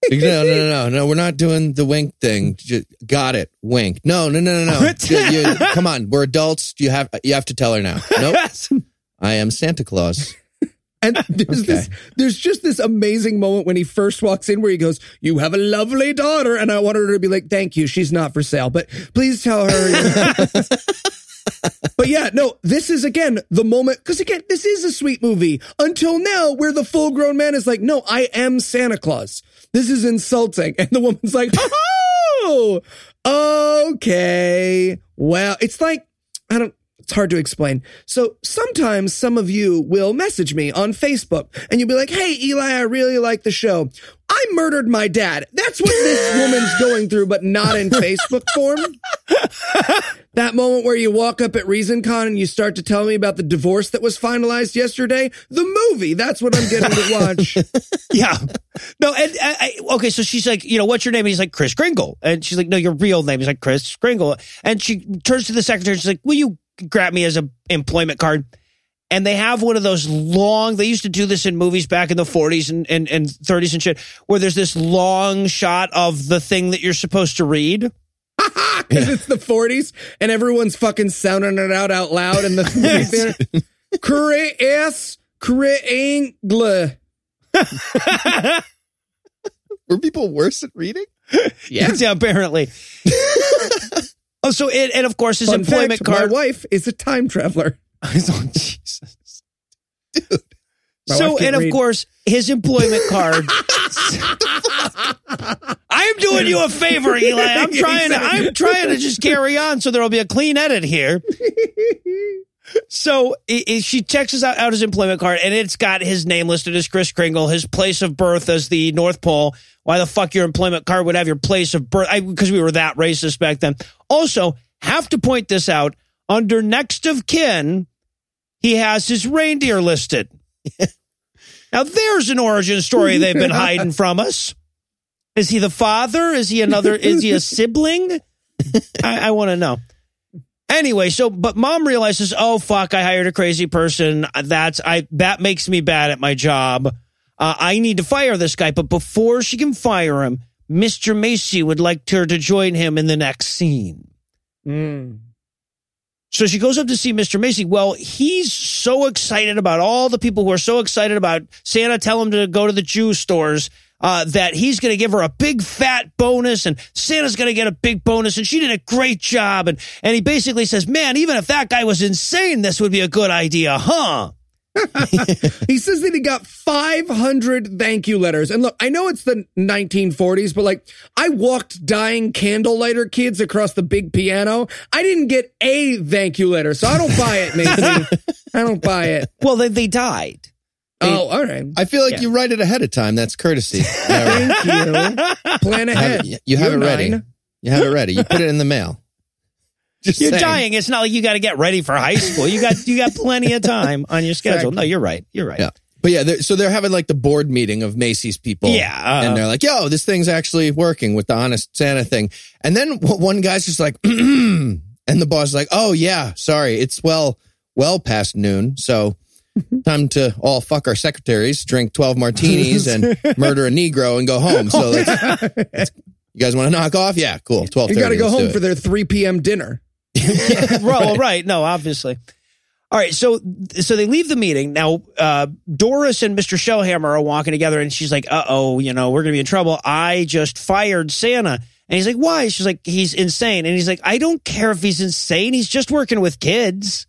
No, no, no, no, no. We're not doing the wink thing. Just, got it. Wink. No, no, no, no, no. you, you, come on. We're adults. You have, you have to tell her now. Nope. I am Santa Claus. And there's, okay. this, there's just this amazing moment when he first walks in where he goes, you have a lovely daughter. And I want her to be like, thank you. She's not for sale, but please tell her. But yeah, no, this is, again, the moment. Because, again, this is a sweet movie until now where the full grown man is like, no, I am Santa Claus. This is insulting. And the woman's like, oh, okay. Well, it's like, I don't. It's hard to explain. So sometimes some of you will message me on Facebook and you'll be like, hey, Eli, I really like the show. I murdered my dad. That's what this woman's going through, but not in Facebook form. That moment where you walk up at ReasonCon and you start to tell me about the divorce that was finalized yesterday. The movie. That's what I'm getting to watch. Yeah. No. And I, I, okay. So she's like, you know, what's your name? And he's like, Kris Kringle. And she's like, no, your real name. He's like, Kris Kringle. And she turns to the secretary. She's like, will you grab me as an employment card? And they have one of those long, they used to do this in movies back in the forties and, and, and thirties and shit, where there's this long shot of the thing that you're supposed to read. Because yeah. It's the forties and everyone's fucking sounding it out out loud in the theater. Kris Kringle. Were people worse at reading? Yeah, yeah, apparently. Oh, so it, and of course his Fun employment fact, card. My wife is a time traveler. Oh, Jesus, dude. My so and read. Of course his employment card. I'm doing you a favor, Eli. I'm trying. To, I'm trying to just carry on, so there will be a clean edit here. So it, it, she checks us out, out his employment card, and it's got his name listed as Kris Kringle, his place of birth as the North Pole. Why the fuck your employment card would have your place of birth? Because we were that racist back then. Also, have to point this out. Under next of kin, he has his reindeer listed. Now, there's an origin story they've been hiding from us. Is he the father? Is he another? Is he a sibling? I, I want to know. Anyway, so but Mom realizes, oh fuck, I hired a crazy person. That's I. That makes me bad at my job. Uh, I need to fire this guy. But before she can fire him, Mister Macy would like her to join him in the next scene. Mm. So she goes up to see Mister Macy. Well, he's so excited about all the people who are so excited about Santa. Tell him to go to the Jew stores uh, that he's going to give her a big fat bonus and Santa's going to get a big bonus. And she did a great job. And, and he basically says, man, even if that guy was insane, this would be a good idea, huh? He says that he got five hundred thank you letters. And look, I know it's the nineteen forties, but like I walked dying candlelighter kids across the big piano. I didn't get a thank you letter, so I don't buy it, Macy. I don't buy it. Well, they, they died. They, oh, all right. I feel like yeah. you write it ahead of time. That's courtesy. Yeah, right. Thank you. Plan ahead. You have it, you have it ready. You have it ready. You put it in the mail. Just you're saying. Dying. It's not like you got to get ready for high school. You got you got plenty of time on your schedule. Exactly. No, you're right. You're right. Yeah. But yeah, they're, so they're having like the board meeting of Macy's people. Yeah. Uh, and they're like, yo, this thing's actually working with the Honest Santa thing. And then one guy's just like, and the boss is like, oh, yeah, sorry. It's well, well past noon. So time to all fuck our secretaries, drink twelve martinis and murder a Negro and go home. So let's, let's, you guys want to knock off? Yeah, cool. twelve thirty. You got to go home for their three p.m. dinner. Well, right. No, obviously. All right, so so they leave the meeting. Now, uh, Doris and Mister Shellhammer are walking together, and she's like, uh-oh, you know, we're going to be in trouble. I just fired Santa. And he's like, why? She's like, he's insane. And he's like, I don't care if he's insane. He's just working with kids.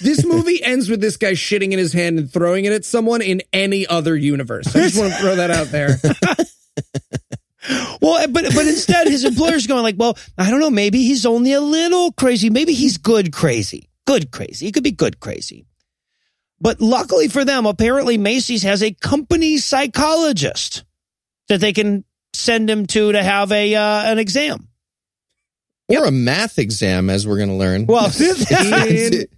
This movie ends with this guy shitting in his hand and throwing it at someone in any other universe. I just want to throw that out there. Well, but but instead, his employer's going like, well, I don't know, maybe he's only a little crazy. Maybe he's good crazy. Good crazy. He could be good crazy. But luckily for them, apparently Macy's has a company psychologist that they can send him to to have a uh, an exam. Or yep. a math exam, as we're going to learn. Well, it's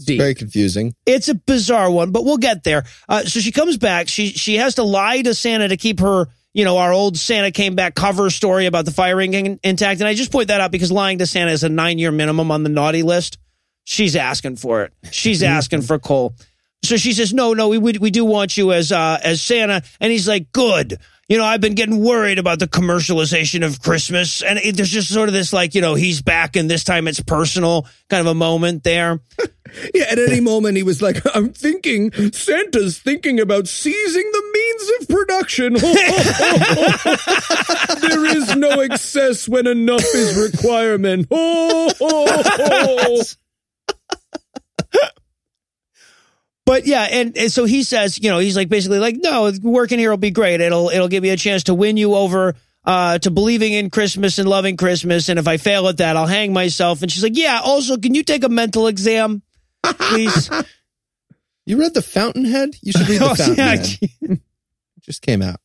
very confusing. It's a bizarre one, but we'll get there. Uh, so she comes back. She she has to lie to Santa to keep her, you know, our old Santa came back cover story about the firing in- intact. And I just point that out because lying to Santa is a nine-year minimum on the naughty list. She's asking for it. She's asking for coal. So she says, no, no, we we, we do want you as uh, as Santa. And he's like, good. You know, I've been getting worried about the commercialization of Christmas. And it, there's just sort of this like, you know, he's back and this time it's personal kind of a moment there. Yeah, at any moment he was like, I'm thinking Santa's thinking about seizing the means of production. There is no excess when enough is requirement. Oh, oh, oh. But yeah, and, and so he says, you know, he's like basically like, no, working here will be great. It'll it'll give me a chance to win you over uh, to believing in Christmas and loving Christmas. And if I fail at that, I'll hang myself. And she's like, yeah, also, can you take a mental exam, please? You read The Fountainhead? You should read The Fountainhead. Yeah, it just came out.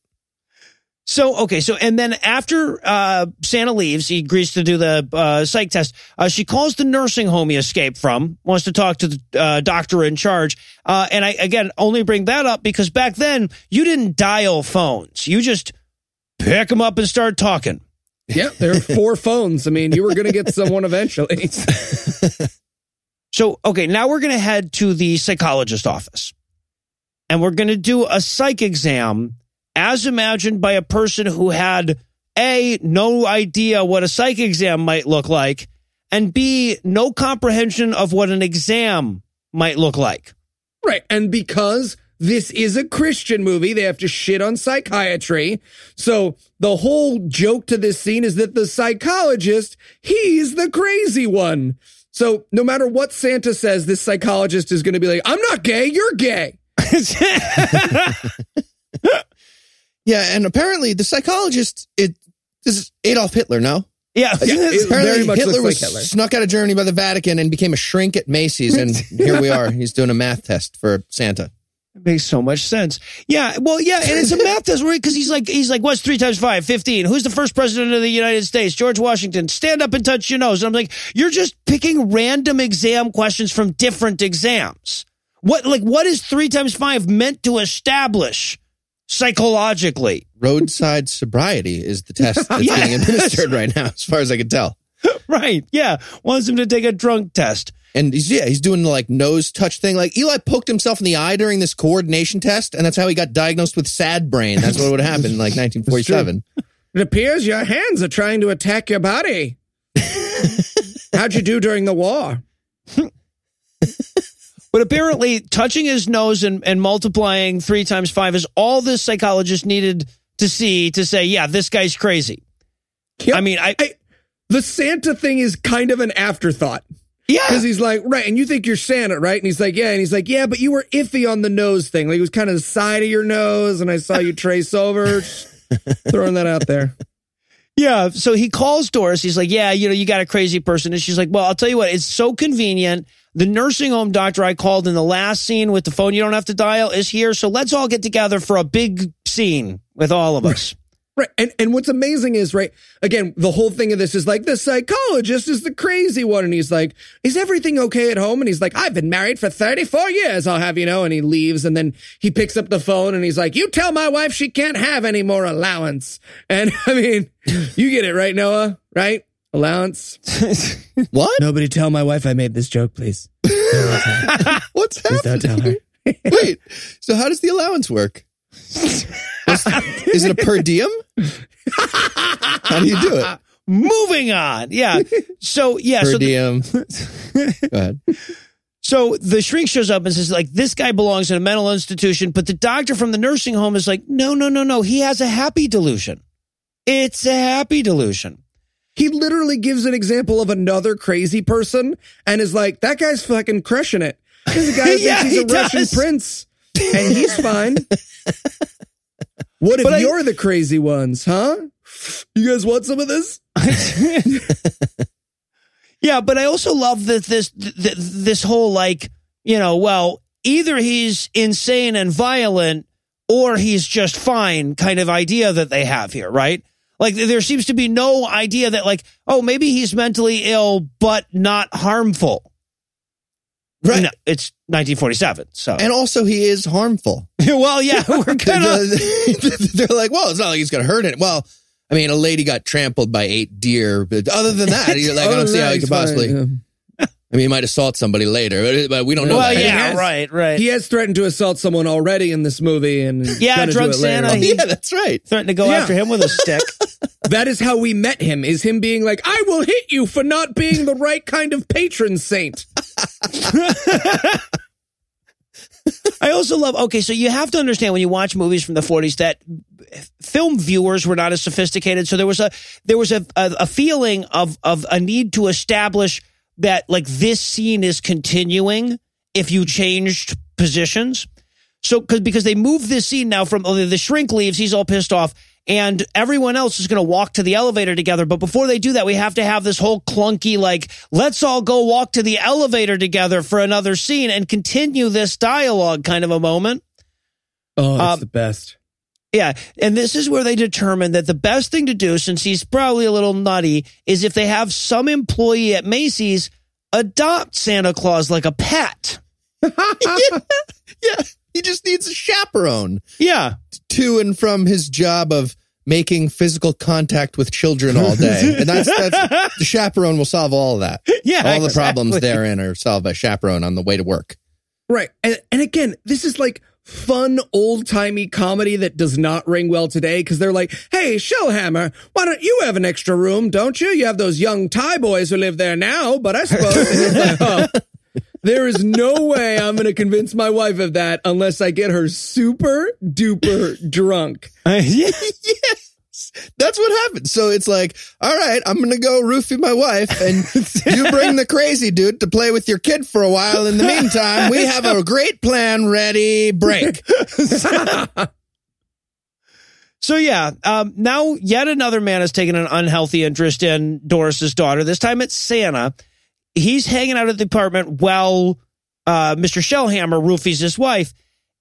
So, okay, so, and then after uh, Santa leaves, he agrees to do the uh, psych test. Uh, she calls the nursing home he escaped from, wants to talk to the uh, doctor in charge. Uh, and I, again, only bring that up because back then, you didn't dial phones. You just pick them up and start talking. Yeah, there are four phones. I mean, you were going to get someone eventually. So, okay, now we're going to head to the psychologist's office. And we're going to do a psych exam as imagined by a person who had, A, no idea what a psych exam might look like, and B, no comprehension of what an exam might look like. Right, and because this is a Christian movie, they have to shit on psychiatry. So the whole joke to this scene is that the psychologist, he's the crazy one. So no matter what Santa says, this psychologist is going to be like, I'm not gay, you're gay. Yeah, and apparently the psychologist, it this is Adolf Hitler, no? Yeah, yeah it very much Hitler was like Hitler. Snuck out of Germany by the Vatican and became a shrink at Macy's, and here we are. He's doing a math test for Santa. It makes so much sense. Yeah, well, yeah, and it's a math test, right? Because he's like, he's like, what's three times five? fifteen. Who's the first president of the United States? George Washington. Stand up and touch your nose. And I'm like, you're just picking random exam questions from different exams. What, like, what is three times five meant to establish? Psychologically, roadside sobriety is the test that's yes. being administered right now, as far as I can tell. Right? Yeah, wants him to take a drunk test, and he's yeah, he's doing the, like nose touch thing. Like Eli poked himself in the eye during this coordination test, and that's how he got diagnosed with sad brain. That's what would happen in like nineteen forty-seven. It appears your hands are trying to attack your body. How'd you do during the war? But apparently touching his nose and, and multiplying three times five is all this psychologist needed to see to say, yeah, this guy's crazy. Yep. I mean, I, I the Santa thing is kind of an afterthought. Yeah. Because he's like, right. And you think you're Santa, right? And he's like, yeah. And he's like, yeah, but you were iffy on the nose thing. Like it was kind of the side of your nose. And I saw you trace over. Throwing that out there. Yeah. So he calls Doris. He's like, yeah, you know, you got a crazy person. And she's like, well, I'll tell you what, it's so convenient. The nursing home doctor I called in the last scene with the phone you don't have to dial is here. So let's all get together for a big scene with all of us. Right. And and what's amazing is, right, again, the whole thing of this is like, the psychologist is the crazy one. And he's like, is everything okay at home? And he's like, I've been married for thirty-four years, I'll have you know. And he leaves, and then he picks up the phone and he's like, you tell my wife she can't have any more allowance. And I mean, you get it, right, Noah? Right? Allowance. What? Nobody tell my wife I made this joke, please. What's please happening? Don't tell her. Wait, so how does the allowance work? Is it a per diem? How do you do it? Moving on. Yeah. So, yeah. Per so diem. The, Go ahead. So the shrink shows up and says, like, this guy belongs in a mental institution. But the doctor from the nursing home is like, no, no, no, no. He has a happy delusion. It's a happy delusion. He literally gives an example of another crazy person and is like, that guy's fucking crushing it. There's a guy who yeah, thinks he's a Russian does. prince. And he's fine. What if but you're I, the crazy ones, huh? You guys want some of this? Yeah, but I also love that this th- this whole, like, you know, well, either he's insane and violent or he's just fine kind of idea that they have here, right? Like, there seems to be no idea that, like, oh, maybe he's mentally ill but not harmful. Right. No, it's nineteen forty-seven, so. And also, he is harmful. Well, yeah, we're gonna... They're like, well, it's not like he's gonna hurt it. Well, I mean, a lady got trampled by eight deer, but other than that, you're like, oh, I don't see right, how he could possibly... Yeah. I mean, he might assault somebody later, but we don't know well, that. Well, yeah, has, right, right. He has threatened to assault someone already in this movie, and yeah, drug Santa. Oh, yeah, that's right. Threatened to go yeah. after him with a stick. That is how we met him, is him being like, I will hit you for not being the right kind of patron saint. I also love, okay, so you have to understand when you watch movies from the forties that film viewers were not as sophisticated. So there was a there was a, a, a feeling of of a need to establish that, like, this scene is continuing if you changed positions. So cause, because they moved this scene now from oh, the shrink leaves, he's all pissed off, and everyone else is going to walk to the elevator together. But before they do that, we have to have this whole clunky, like, let's all go walk to the elevator together for another scene and continue this dialogue kind of a moment. Oh, that's um, the best. Yeah, and this is where they determine that the best thing to do, since he's probably a little nutty, is if they have some employee at Macy's adopt Santa Claus like a pet. yeah, yeah, he just needs a chaperone. Yeah. To and from his job of making physical contact with children all day. And that's, that's the chaperone will solve all of that. Yeah, all exactly. The problems therein are solved by chaperone on the way to work. Right, and, and again, this is like... fun old-timey comedy that does not ring well today, because they're like, hey, Shellhammer, why don't you have an extra room, don't you? You have those young Thai boys who live there now, but I suppose it's like, oh, there is no way I'm going to convince my wife of that unless I get her super-duper drunk. Uh, yeah, yes, that's what happened. So it's like, all right, I'm going to go roofie my wife, and you bring the crazy dude to play with your kid for a while. In the meantime, we have a great plan ready, break. So, yeah, um, now yet another man has taken an unhealthy interest in Doris's daughter. This time it's Santa. He's hanging out at the apartment while uh, Mister Shellhammer roofies his wife,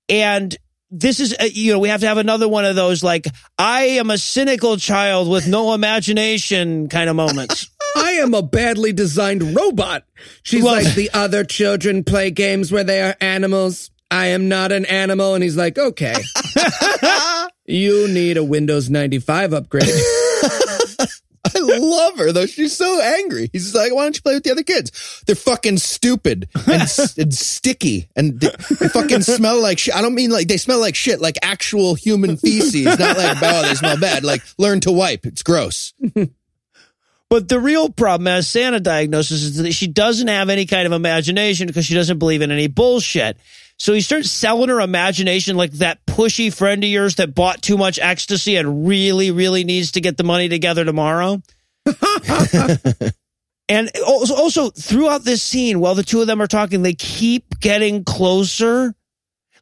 and... this is, you know, we have to have another one of those, like, I am a cynical child with no imagination kind of moments. I am a badly designed robot. She's well, like, the other children play games where they are animals. I am not an animal. And he's like, okay, you need a Windows ninety-five upgrade. I love her, though. She's so angry. He's like, why don't you play with the other kids? They're fucking stupid and, and sticky and they, they fucking smell like shit. I don't mean like they smell like shit, like actual human feces, not like, oh, they smell bad. Like, learn to wipe. It's gross. But the real problem, as Santa diagnoses, is that she doesn't have any kind of imagination because she doesn't believe in any bullshit. So he starts selling her imagination like that pushy friend of yours that bought too much ecstasy and really, really needs to get the money together tomorrow. And also, also throughout this scene, while the two of them are talking, they keep getting closer.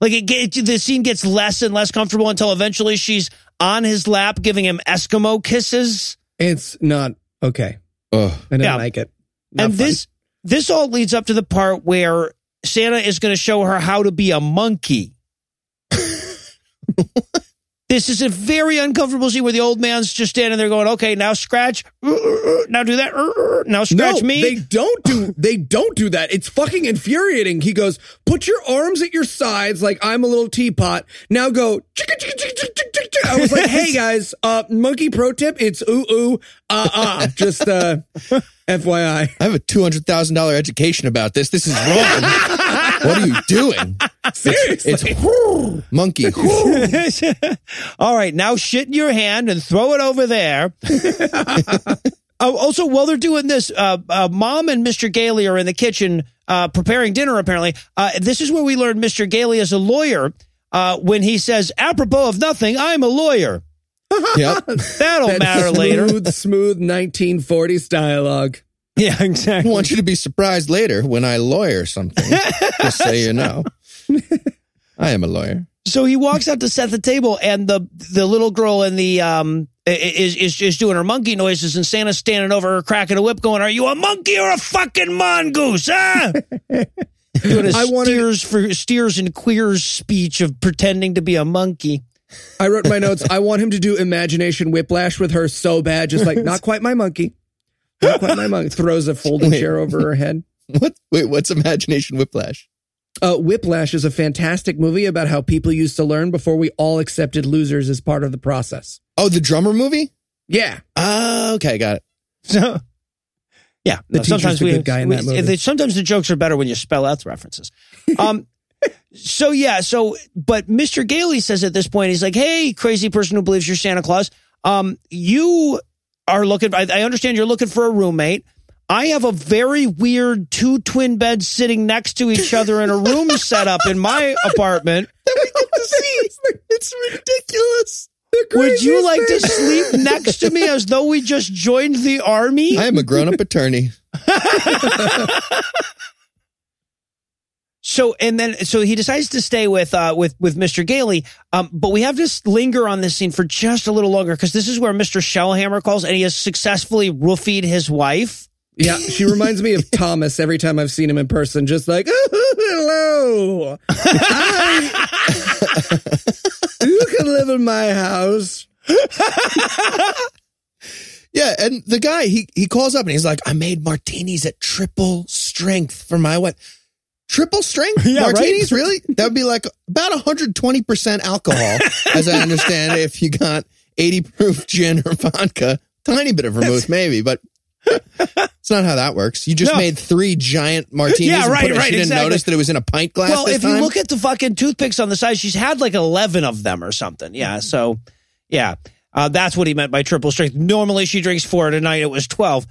Like it, it, the scene gets less and less comfortable until eventually she's on his lap giving him Eskimo kisses. It's not okay. Ugh. I don't yeah. like it. Not and fun. this this all leads up to the part where Santa is going to show her how to be a monkey. This is a very uncomfortable scene where the old man's just standing there going, okay, now scratch, now do that, now scratch no, me. they don't do, they don't do that. It's fucking infuriating. He goes, put your arms at your sides like I'm a little teapot. Now go, chicka, chicka, chicka, chicka, chicka. I was like, hey guys, uh, monkey pro tip, it's ooh, ooh, ah, ah. Just uh, F Y I. I have a two hundred thousand dollars education about this. This is wrong. What are you doing? Seriously. It's, it's whoo, monkey. Whoo. All right, now shit in your hand and throw it over there. uh, also, while they're doing this, uh, uh, Mom and Mister Gailey are in the kitchen uh, preparing dinner, apparently. Uh, this is where we learn Mister Gailey is a lawyer uh, when he says, apropos of nothing, I'm a lawyer. Yep. That'll that matter smooth, later. Smooth nineteen forties dialogue. Yeah, exactly. I want you to be surprised later when I lawyer something. Just so you know. I am a lawyer. So he walks out to set the table, and the the little girl in the um is is, is doing her monkey noises, and Santa's standing over her cracking a whip going, are you a monkey or a fucking mongoose, huh? Doing a I steers, wanted... for, steers and queers speech of pretending to be a monkey. I wrote my notes, I want him to do imagination whiplash with her so bad, just like, not quite my monkey. My mom throws a folding Wait. chair over her head. What? Wait, what's Imagination Whiplash? Uh, Whiplash is a fantastic movie about how people used to learn before we all accepted losers as part of the process. Oh, the drummer movie? Yeah. Oh, okay, got it. So, yeah. The no, sometimes we, good guy in we, that movie. Sometimes the jokes are better when you spell out the references. Um. so, yeah, so, but Mister Gailey says at this point, he's like, hey, crazy person who believes you're Santa Claus, um, you... are looking, I understand you're looking for a roommate. I have a very weird two twin beds sitting next to each other in a room set up in my apartment. That we get to see. It's ridiculous. Would you like thing. to sleep next to me as though we just joined the army? I am a grown-up attorney. So and then so he decides to stay with uh, with with Mister Gailey, um, but we have to linger on this scene for just a little longer because this is where Mister Shellhammer calls and he has successfully roofied his wife. Yeah, she reminds me of Thomas every time I've seen him in person, just like, oh, hello, I, you can live in my house. Yeah, and the guy he he calls up and he's like, I made martinis at triple strength for my wife. Triple strength yeah, martinis, right? Really? That would be like about one hundred twenty percent alcohol, as I understand it, if you got eighty proof gin or vodka. Tiny bit of vermouth, maybe, but it's not how that works. You just no. made three giant martinis. Yeah, right, and put, right. She didn't exactly. notice that it was in a pint glass. Well, this if time. You look at the fucking toothpicks on the side, she's had like eleven of them or something. Yeah, so, yeah. Uh, that's what he meant by triple strength. Normally she drinks four. Tonight it was twelve.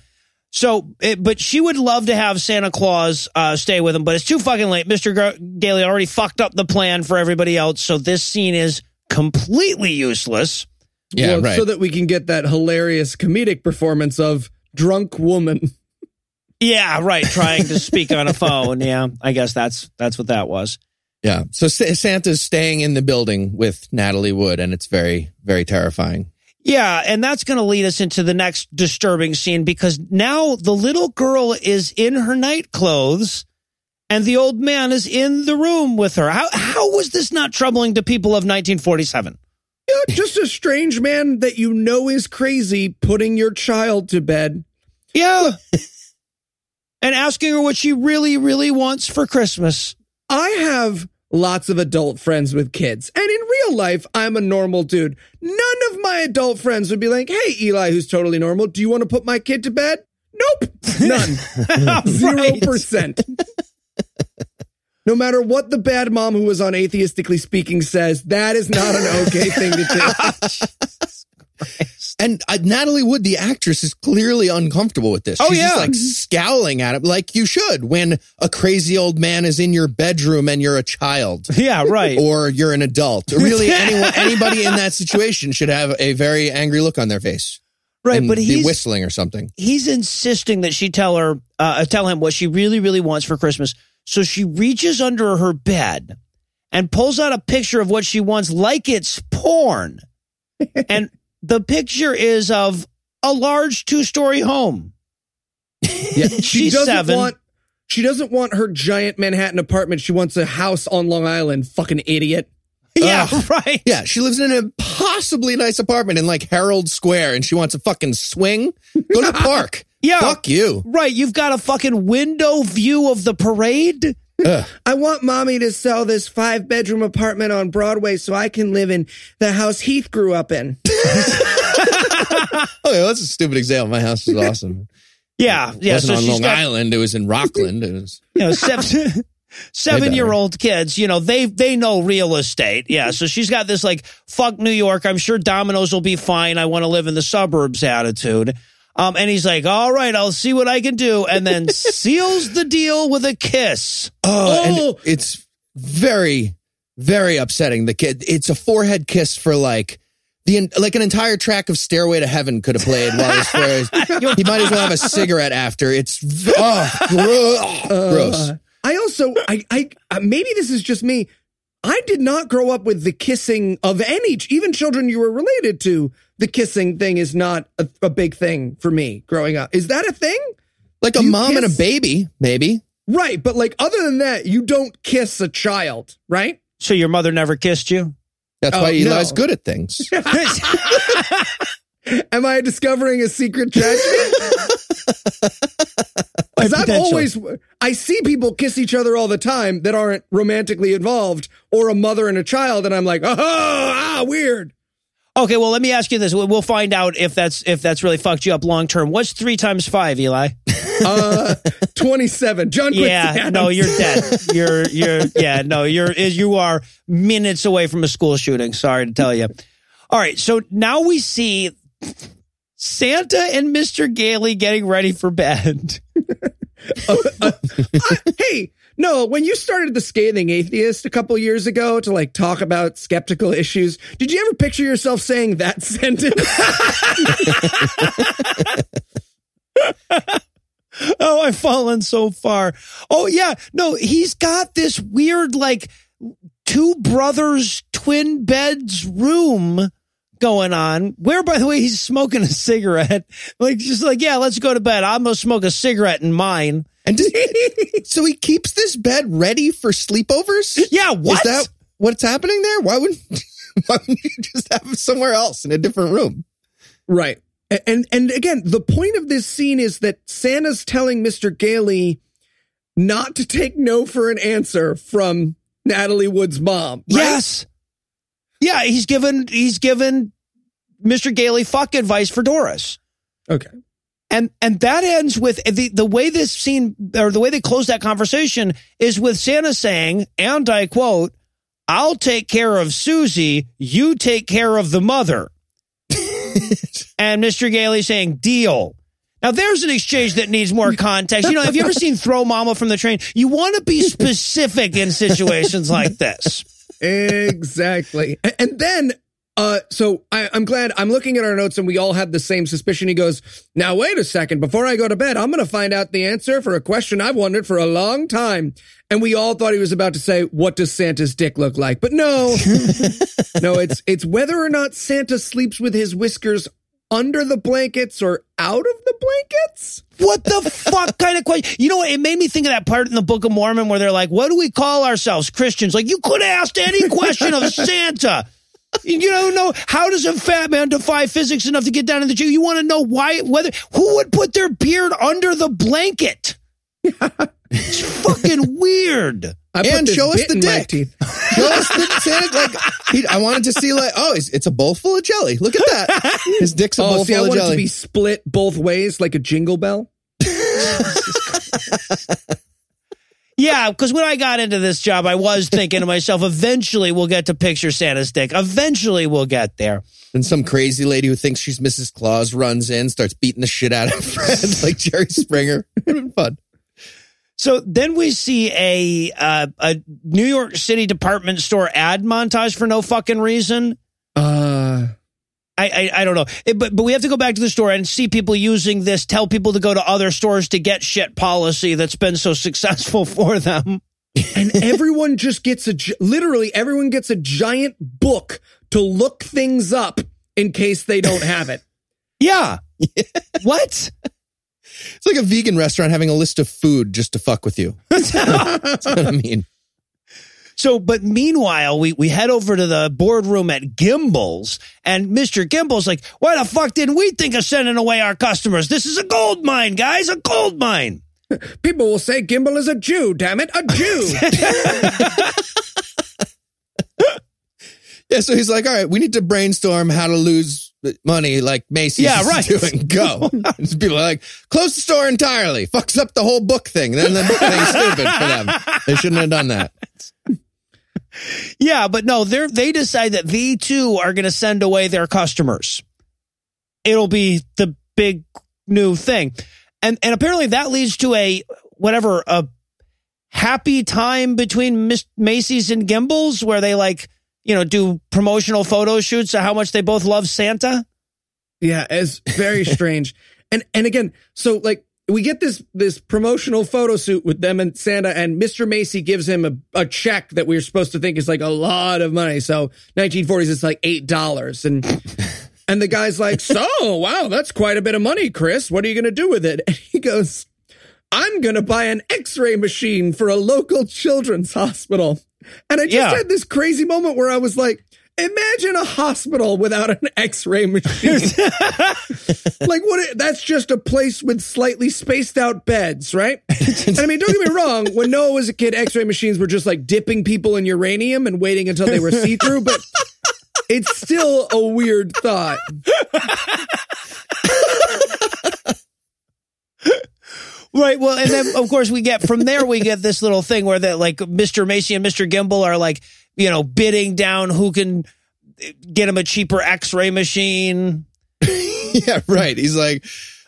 So, it, but she would love to have Santa Claus uh, stay with him, but it's too fucking late. Mister Gailey already fucked up the plan for everybody else, so this scene is completely useless. Yeah, well, right. So that we can get that hilarious comedic performance of drunk woman. Yeah, right, trying to speak on a phone. Yeah, I guess that's that's what that was. Yeah, so Santa's staying in the building with Natalie Wood, and it's very, very terrifying. Yeah, and that's going to lead us into the next disturbing scene because now the little girl is in her night clothes and the old man is in the room with her. How how was this not troubling to people of nineteen forty-seven? Yeah, just a strange man that you know is crazy putting your child to bed. Yeah. And asking her what she really, really wants for Christmas. I have lots of adult friends with kids. And in real life, I'm a normal dude. None of my adult friends would be like, hey, Eli, who's totally normal, do you want to put my kid to bed? Nope. None. Zero percent. No matter what the bad mom who was on Atheistically Speaking says, that is not an okay thing to do. And uh, Natalie Wood, the actress, is clearly uncomfortable with this. Oh, she's yeah. just like scowling at him like you should when a crazy old man is in your bedroom and you're a child. Yeah, right. Or you're an adult. Really, anyone, anybody in that situation should have a very angry look on their face. Right, but he's be whistling or something. He's insisting that she tell her, uh, tell him what she really, really wants for Christmas. So she reaches under her bed and pulls out a picture of what she wants like it's porn. And the picture is of a large two-story home. Yeah, she She's doesn't seven. Want, she doesn't want her giant Manhattan apartment. She wants a house on Long Island. Fucking idiot. Yeah, uh, right. Yeah, she lives in an impossibly nice apartment in like Herald Square, and she wants a fucking swing. Go to the park. Yeah. Fuck you. Right, you've got a fucking window view of the parade. Ugh. I want mommy to sell this five-bedroom apartment on Broadway so I can live in the house Heath grew up in. Okay, that's a stupid example. My house is awesome. Yeah, yeah. It wasn't so on Long got, Island. It was in Rockland. It was, you know, seven, seven-year-old kids. You know, they they know real estate. Yeah. So she's got this like, fuck New York. I'm sure Domino's will be fine. I want to live in the suburbs attitude. Um, and he's like, all right, I'll see what I can do. And then seals the deal with a kiss. Oh, oh. And it's very, very upsetting. The kid. It's a forehead kiss for like. The, like an entire track of Stairway to Heaven could have played while this was. He might as well have a cigarette after. It's oh, gross. gross. Uh, I also, I, I, maybe this is just me. I did not grow up with the kissing of any, even children you were related to. The kissing thing is not a, a big thing for me growing up. Is that a thing? Like a mom kiss? And a baby, maybe. Right. But like, other than that, you don't kiss a child, right? So your mother never kissed you? That's oh, why Eli's no. good at things. Am I discovering a secret tragedy? Because I've always, I see people kiss each other all the time that aren't romantically involved, or a mother and a child, and I'm like, oh, ah, weird. Okay, well, let me ask you this. We'll find out if that's if that's really fucked you up long term. What's three times five, Eli? uh, twenty-seven. John Quincy Adams. Yeah, no, you're dead. You're you're yeah, no, you're you are minutes away from a school shooting. Sorry to tell you. All right, so now we see Santa and Mister Gailey getting ready for bed. uh, uh, I, hey. No, when you started The Scathing Atheist a couple years ago to, like, talk about skeptical issues, did you ever picture yourself saying that sentence? Oh, I've fallen so far. Oh, yeah. No, he's got this weird, like, two brothers, twin beds room going on, where, by the way, he's smoking a cigarette. Like, just like, yeah, let's go to bed. I'm going to smoke a cigarette in mine. And just, so he keeps this bed ready for sleepovers? Yeah, what? Is that what's happening there? Why wouldn't, why wouldn't you just have him somewhere else in a different room? Right. And, and, and again, the point of this scene is that Santa's telling Mister Gailey not to take no for an answer from Natalie Wood's mom. Right? Yes. Yeah, he's given he's given Mister Gailey fuck advice for Doris. Okay. And and that ends with the, the way this scene, or the way they close that conversation, is with Santa saying, and I quote, "I'll take care of Susie, you take care of the mother." And Mister Gailey saying, "Deal." Now, there's an exchange that needs more context. You know, have you ever seen Throw Mama from the Train? You want to be specific in situations like this. Exactly. And then, uh, so I, I'm glad I'm looking at our notes and we all had the same suspicion. He goes, now, wait a second. Before I go to bed, I'm going to find out the answer for a question I've wondered for a long time. And we all thought he was about to say, what does Santa's dick look like? But no, no, it's it's whether or not Santa sleeps with his whiskers under the blankets or out of the blankets? What the fuck kind of question? You know what? It made me think of that part in the Book of Mormon where they're like, what do we call ourselves? Christians. Like, you could have asked any question of Santa. You don't know, how does a fat man defy physics enough to get down in the Jew? You want to know why, whether, who would put their beard under the blanket? It's fucking weird. I and show us the dick. Show us the Santa. Like, he, I wanted to see, like, oh, it's, it's a bowl full of jelly. Look at that. His dick's a oh, bowl see, full I of jelly. I want it to be split both ways like a jingle bell. Yeah, because when I got into this job, I was thinking to myself, eventually we'll get to picture Santa's dick. Eventually we'll get there. And some crazy lady who thinks she's Missus Claus runs in, starts beating the shit out of Fred like Jerry Springer. It'd been fun. So then we see a uh, a New York City department store ad montage for no fucking reason. Uh, I, I I don't know. It, but but we have to go back to the store and see people using this, tell people to go to other stores to get shit policy that's been so successful for them. And everyone just gets a, literally everyone gets a giant book to look things up in case they don't have it. Yeah. What? It's like a vegan restaurant having a list of food just to fuck with you. That's what I mean. So, but meanwhile, we, we head over to the boardroom at Gimbels, and Mister Gimbels like, why the fuck didn't we think of sending away our customers? This is a gold mine, guys, a gold mine. People will say Gimbel is a Jew, damn it, a Jew. Yeah, so he's like, all right, we need to brainstorm how to lose money like Macy's yeah, right. is doing. Go. People are like, close the store entirely. Fucks up the whole book thing. Then the book thing's stupid for them. They shouldn't have done that. Yeah, but no, they they decide that they too are going to send away their customers. It'll be the big new thing. And and apparently that leads to a, whatever, a happy time between Miss Macy's and Gimbels where they, like, you know, do promotional photo shoots of how much they both love Santa. Yeah, it's very strange. And and again, so, like, we get this this promotional photo shoot with them and Santa, and Mister Macy gives him a, a check that we're supposed to think is, like, a lot of money. So, nineteen forties, it's, like, eight dollars. And... And the guy's like, so, wow, that's quite a bit of money, Kris. What are you going to do with it? And he goes, I'm going to buy an x-ray machine for a local children's hospital. And I just yeah. had this crazy moment where I was like, imagine a hospital without an x-ray machine. Like, what? That's just a place with slightly spaced out beds, right? And I mean, don't get me wrong. When Noah was a kid, x-ray machines were just like dipping people in uranium and waiting until they were see-through. But... it's still a weird thought. Right. Well, and then, of course, we get from there, we get this little thing where that, like, Mister Macy and Mister Gimbel are, like, you know, bidding down who can get him a cheaper x-ray machine. Yeah, right. He's like,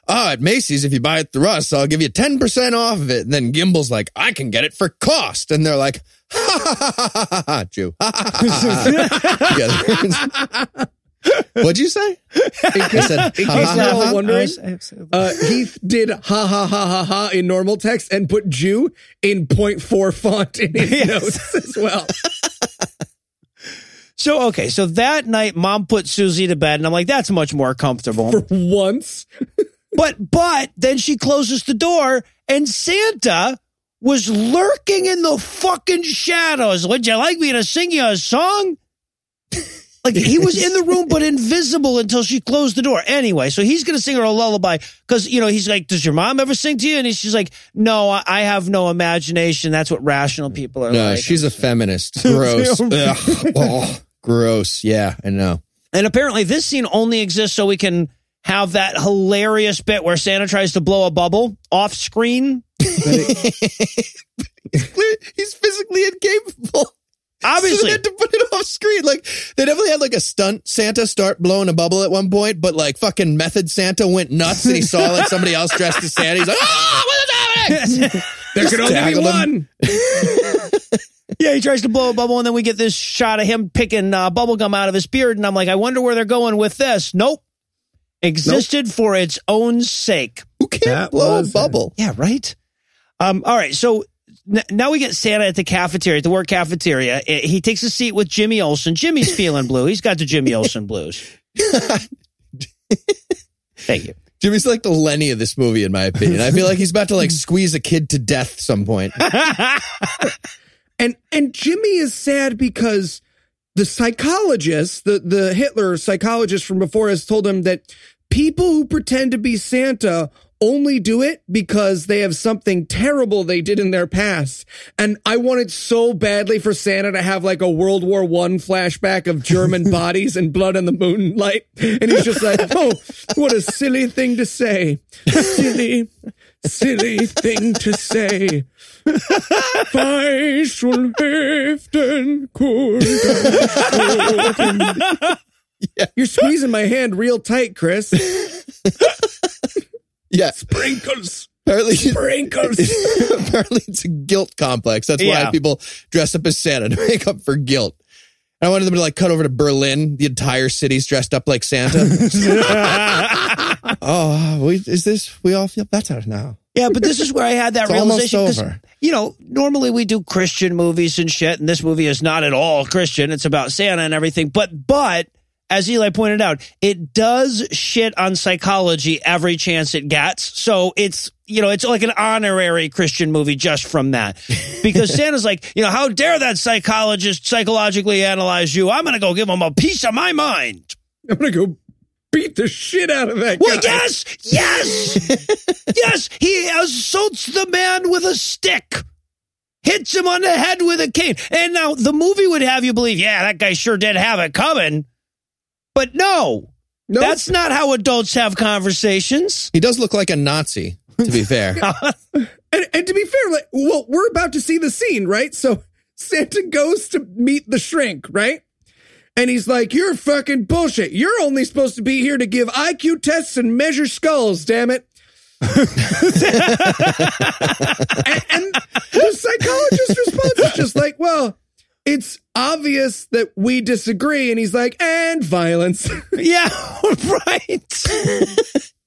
oh, at Macy's, if you buy it through us, I'll give you ten percent off of it. And then Gimbel's like, I can get it for cost. And they're like, ha ha ha ha ha ha, Jew. Ha, ha, ha, ha. What'd you say? In case, said, in case you're all wondering, uh, Heath did ha ha ha ha ha in normal text and put Jew in point four font in his yes. notes as well. So, okay, so that night, Mom put Susie to bed, and I'm like, that's much more comfortable. For once. But, but then she closes the door, and Santa... was lurking in the fucking shadows. Would you like me to sing you a song? Like, he was in the room, but invisible until she closed the door. Anyway, so he's going to sing her a lullaby because, you know, he's like, does your mom ever sing to you? And she's like, no, I have no imagination. That's what rational people are no, like. No, she's a feminist. Gross. Ugh. Oh, gross. Yeah, I know. And apparently this scene only exists so we can have that hilarious bit where Santa tries to blow a bubble off screen. It, he's physically incapable. Obviously, so they had to put it off screen. Like, they definitely had like a stunt Santa start blowing a bubble at one point, but like fucking Method Santa went nuts and he saw like somebody else dressed as Santa. He's like, "Oh, what is happening?" There could only be one. Yeah, he tries to blow a bubble, and then we get this shot of him picking uh, bubble gum out of his beard, and I'm like, I wonder where they're going with this. Nope. Existed nope. for its own sake. Who can't that blow a bubble? It. Yeah, right. Um, all right, so n- now we get Santa at the cafeteria, at the work cafeteria. It, he takes a seat with Jimmy Olsen. Jimmy's feeling blue. He's got the Jimmy Olsen blues. Thank you. Jimmy's like the Lenny of this movie, in my opinion. I feel like he's about to like squeeze a kid to death some point. and and Jimmy is sad because the psychologist, the the Hitler psychologist from before, has told him that people who pretend to be Santa only do it because they have something terrible they did in their past. And I wanted so badly for Santa to have like a World War One flashback of German bodies and blood in the moonlight. And he's just like, oh, what a silly thing to say. Silly, silly thing to say. Yeah. You're squeezing my hand real tight, Kris. Yeah, sprinkles. Apparently, sprinkles. Apparently, it's a guilt complex. That's yeah. why people dress up as Santa, to make up for guilt. And I wanted them to like cut over to Berlin. The entire city's dressed up like Santa. Oh, we, is this? We all feel better now. Yeah, but this is where I had that it's realization. Almost over. You know, normally we do Christian movies and shit, and this movie is not at all Christian. It's about Santa and everything. But but. as Eli pointed out, it does shit on psychology every chance it gets. So it's, you know, it's like an honorary Christian movie just from that. Because Santa's like, you know, how dare that psychologist psychologically analyze you? I'm going to go give him a piece of my mind. I'm going to go beat the shit out of that guy. Well, yes, yes, yes. He assaults the man with a stick. Hits him on the head with a cane. And now the movie would have you believe, yeah, that guy sure did have it coming. But no, nope. That's not how adults have conversations. He does look like a Nazi, to be fair. and, and to be fair, like, well, we're about to see the scene, right? So Santa goes to meet the shrink, right? And he's like, you're fucking bullshit. You're only supposed to be here to give I Q tests and measure skulls, damn it. and, and the psychologist's response is just like, well, it's obvious that we disagree. And he's like, and violence. Yeah, right.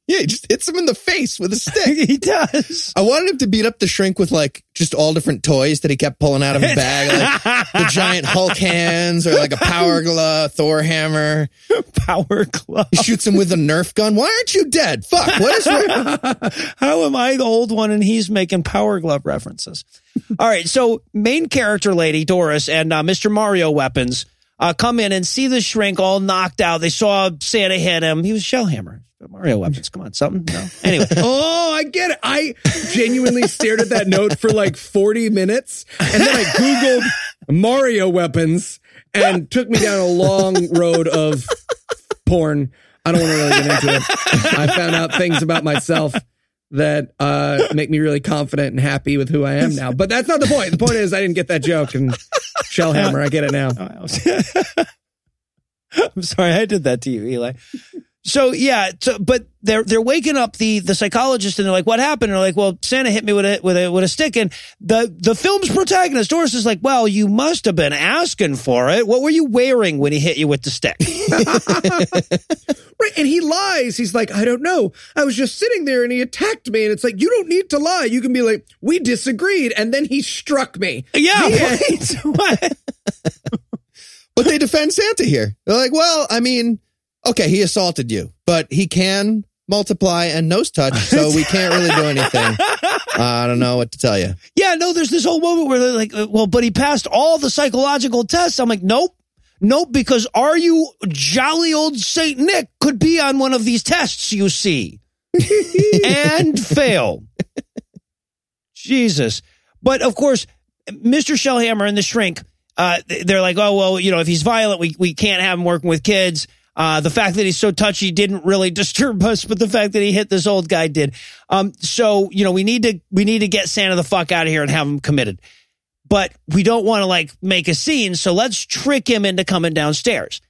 Yeah, he just hits him in the face with a stick. He does. I wanted him to beat up the shrink with, like, just all different toys that he kept pulling out of his bag. Like the giant Hulk hands or, like, a power glove, Thor hammer. Power glove. He shoots him with a Nerf gun. Why aren't you dead? Fuck, what is wrong? How am I the old one and he's making power glove references? All right, so main character lady, Doris, and uh, Mister Mario Weapons uh, come in and see the shrink all knocked out. They saw Santa hit him. He was Shellhammer. Mario Weapons, come on, something. No. Anyway. Oh, I get it. I genuinely stared at that note for like forty minutes, and then I Googled Mario Weapons and took me down a long road of porn. I don't want to really get into it. I found out things about myself that uh, make me really confident and happy with who I am now. But that's not the point. The point is I didn't get that joke, and Shellhammer, I get it now. I'm sorry I did that to you, Eli. So, yeah, so, but they're they're waking up the the psychologist, and they're like, what happened? And they're like, well, Santa hit me with a with a, with a stick. And the, the film's protagonist, Doris, is like, well, you must have been asking for it. What were you wearing when he hit you with the stick? Right, and he lies. He's like, I don't know. I was just sitting there, and he attacked me. And it's like, you don't need to lie. You can be like, we disagreed, and then he struck me. Yeah, right. What? But they defend Santa here. They're like, well, I mean... okay, he assaulted you, but he can multiply and nose touch, so we can't really do anything. I don't know what to tell you. Yeah, no, there's this whole moment where they're like, well, but he passed all the psychological tests. I'm like, nope, nope, because are you jolly old Saint Nick could be on one of these tests, you see, and fail. Jesus. But, of course, Mister Shellhammer and the shrink, uh, they're like, oh, well, you know, if he's violent, we, we can't have him working with kids. Uh, the fact that he's so touchy didn't really disturb us, but the fact that he hit this old guy did. Um, so, you know, we need to we need to get Santa the fuck out of here and have him committed. But we don't want to, like, make a scene, so let's trick him into coming downstairs.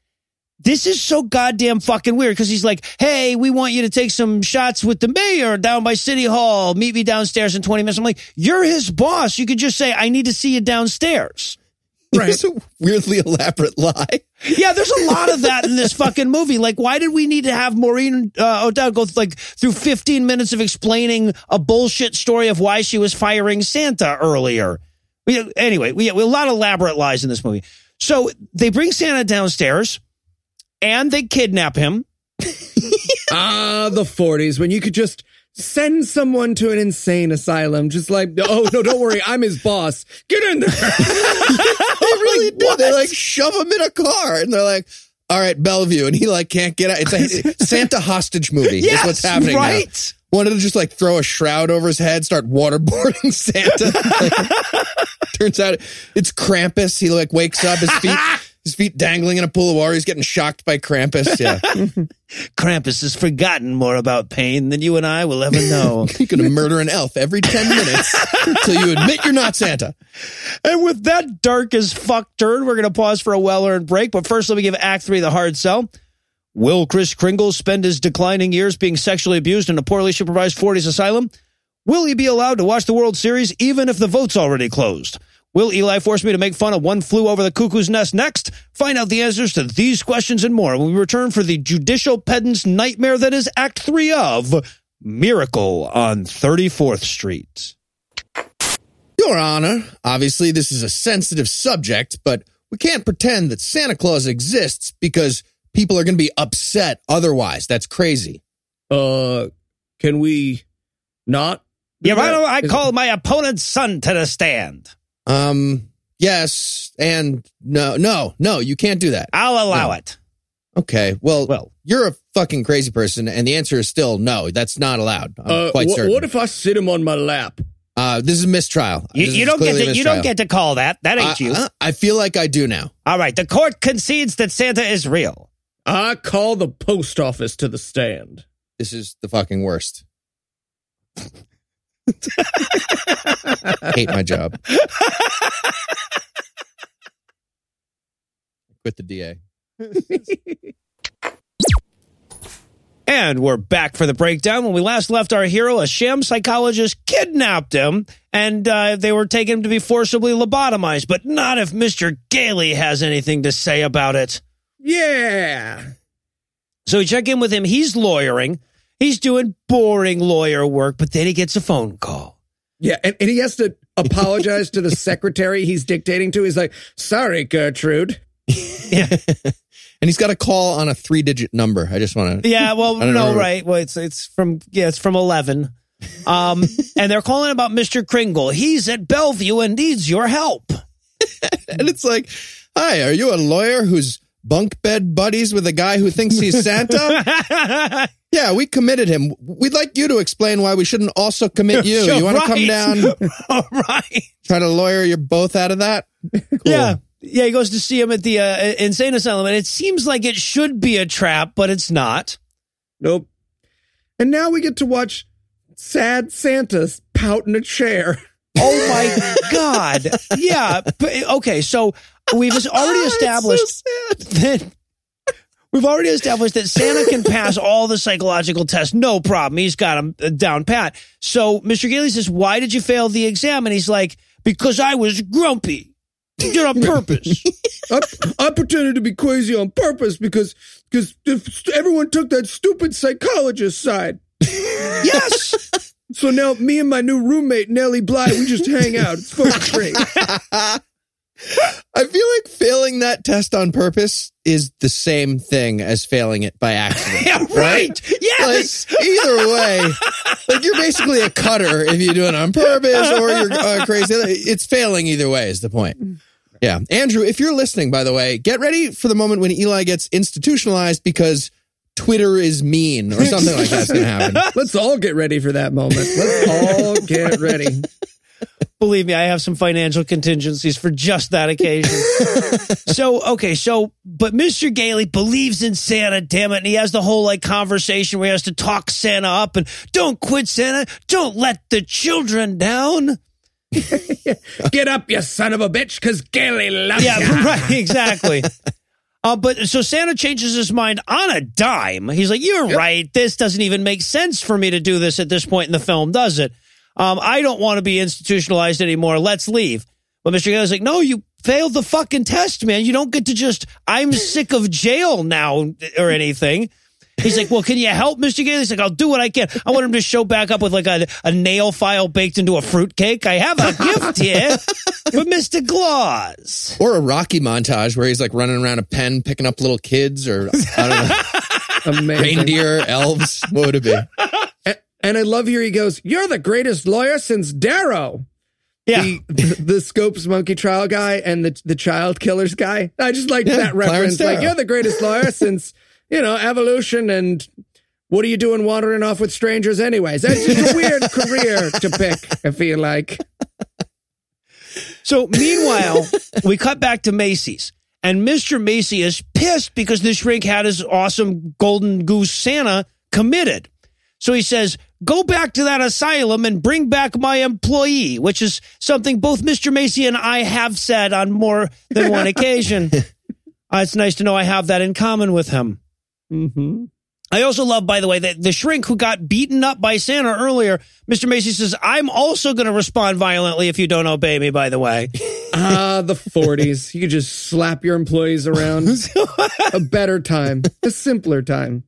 This is so goddamn fucking weird, because he's like, hey, we want you to take some shots with the mayor down by City Hall. Meet me downstairs in twenty minutes. I'm like, you're his boss. You could just say, I need to see you downstairs. Right. It's a weirdly elaborate lie. Yeah, there's a lot of that in this fucking movie. Like, why did we need to have Maureen uh, O'Dowd go like through fifteen minutes of explaining a bullshit story of why she was firing Santa earlier? We, anyway, we, we a lot of elaborate lies in this movie. So they bring Santa downstairs and they kidnap him. Ah, the forties, when you could just send someone to an insane asylum, just like, oh, no, don't worry, I'm his boss. Get in there. They really like, do. What? They like shove him in a car, and they're like, all right, Bellevue, and he like can't get out. It's a Santa hostage movie. Yes, is what's happening right now. Wanted to just like throw a shroud over his head, start waterboarding Santa. Like, turns out it's Krampus. He like wakes up, his feet... his feet dangling in a pool of water. He's getting shocked by Krampus. Yeah, Krampus has forgotten more about pain than you and I will ever know. You're going to murder an elf every ten minutes until you admit you're not Santa. And with that dark as fuck turn, we're going to pause for a well-earned break. But first, let me give Act three the hard sell. Will Kris Kringle spend his declining years being sexually abused in a poorly supervised forties asylum? Will he be allowed to watch the World Series even if the vote's already closed? Will Eli force me to make fun of One Flew Over the Cuckoo's Nest next? Find out the answers to these questions and more when we return for the judicial pedant's nightmare that is Act three of Miracle on thirty-fourth street. Your Honor, obviously this is a sensitive subject, but we can't pretend that Santa Claus exists because people are going to be upset otherwise. That's crazy. Uh, can we not? Your Honor, I call my opponent's son to the stand. Um, yes, and no, no, no, you can't do that. I'll allow no. it. Okay, well, well, you're a fucking crazy person, and the answer is still no. That's not allowed. I'm uh, quite wh- certain. What if I sit him on my lap? Uh, this is a mistrial. You, you don't get to. You don't get to call that. That ain't I, you. I, I feel like I do now. All right. The court concedes that Santa is real. I call the post office to the stand. This is the fucking worst. I hate my job. Quit the D A. And we're back for the breakdown. When we last left our hero, a sham psychologist kidnapped him, and uh, they were taking him to be forcibly lobotomized, but not if Mister Gailey has anything to say about it. Yeah. So we check in with him. He's lawyering. He's doing boring lawyer work, but then he gets a phone call. Yeah, and, and he has to apologize to the secretary he's dictating to. He's like, sorry, Gertrude. Yeah. And he's got a call on a three-digit number. I just want to... Yeah, well, no, remember. Right. Well, it's it's from yeah, it's from eleven. Um, and they're calling about Mister Kringle. He's at Bellevue and needs your help. And it's like, hi, are you a lawyer who's bunk bed buddies with a guy who thinks he's Santa? Yeah, we committed him. We'd like you to explain why we shouldn't also commit you. Sure, you want right. to come down? All right. Try to lawyer you both out of that? Cool. Yeah. Yeah, he goes to see him at the uh, insane asylum, and it seems like it should be a trap, but it's not. Nope. And now we get to watch sad Santa pout in a chair. Oh, my God. Yeah. Okay, so we've already established so that we've already established that Santa can pass all the psychological tests. No problem. He's got him down pat. So Mister Gailey says, why did you fail the exam? And he's like, because I was grumpy. Did it on purpose. I, I pretended to be crazy on purpose because because if everyone took that stupid psychologist side. Yes. So now me and my new roommate, Nellie Bly, we just hang out. It's fucking great. I feel like failing that test on purpose is the same thing as failing it by accident. Yeah, right. right? Yes. Like, either way, like you're basically a cutter if you do it on purpose or you're uh, crazy. It's failing either way is the point. Yeah. Andrew, if you're listening, by the way, get ready for the moment when Eli gets institutionalized because Twitter is mean or something like that's going to happen. Let's all get ready for that moment. Let's all get ready. Believe me, I have some financial contingencies for just that occasion. so, okay, so, but Mister Gailey believes in Santa, damn it, and he has the whole, like, conversation where he has to talk Santa up and don't quit, Santa, don't let the children down. Get up, you son of a bitch, because Gailey loves you. Yeah, ya. Right, exactly. uh, but, so Santa changes his mind on a dime. He's like, you're yep. right, this doesn't even make sense for me to do this at this point in the film, does it? Um, I don't want to be institutionalized anymore. Let's leave. But Mister Gailey's like, no, you failed the fucking test, man. You don't get to just, I'm sick of jail now or anything. He's like, well, can you help, Mister Gailey? He's like, I'll do what I can. I want him to show back up with like a, a nail file baked into a fruitcake. I have a gift here for Mister Claus. Or a Rocky montage where he's like running around a pen, picking up little kids or I don't know, reindeer, elves. What would it be? And I love here he goes, you're the greatest lawyer since Darrow. Yeah. The, the, the Scopes Monkey Trial guy and the the child killers guy. I just liked yeah, that reference. Like, you're the greatest lawyer since, you know, evolution and what are you doing wandering off with strangers anyways? That's just a weird career to pick, I feel like. So meanwhile, we cut back to Macy's. And Mister Macy is pissed because the shrink had his awesome golden goose Santa committed. So he says, go back to that asylum and bring back my employee, which is something both Mister Macy and I have said on more than one occasion. Uh, it's nice to know I have that in common with him. Mm-hmm. I also love, by the way, that the shrink who got beaten up by Santa earlier, Mister Macy says, I'm also going to respond violently if you don't obey me, by the way. Ah, uh, the forties. You could just slap your employees around. A better time. A simpler time.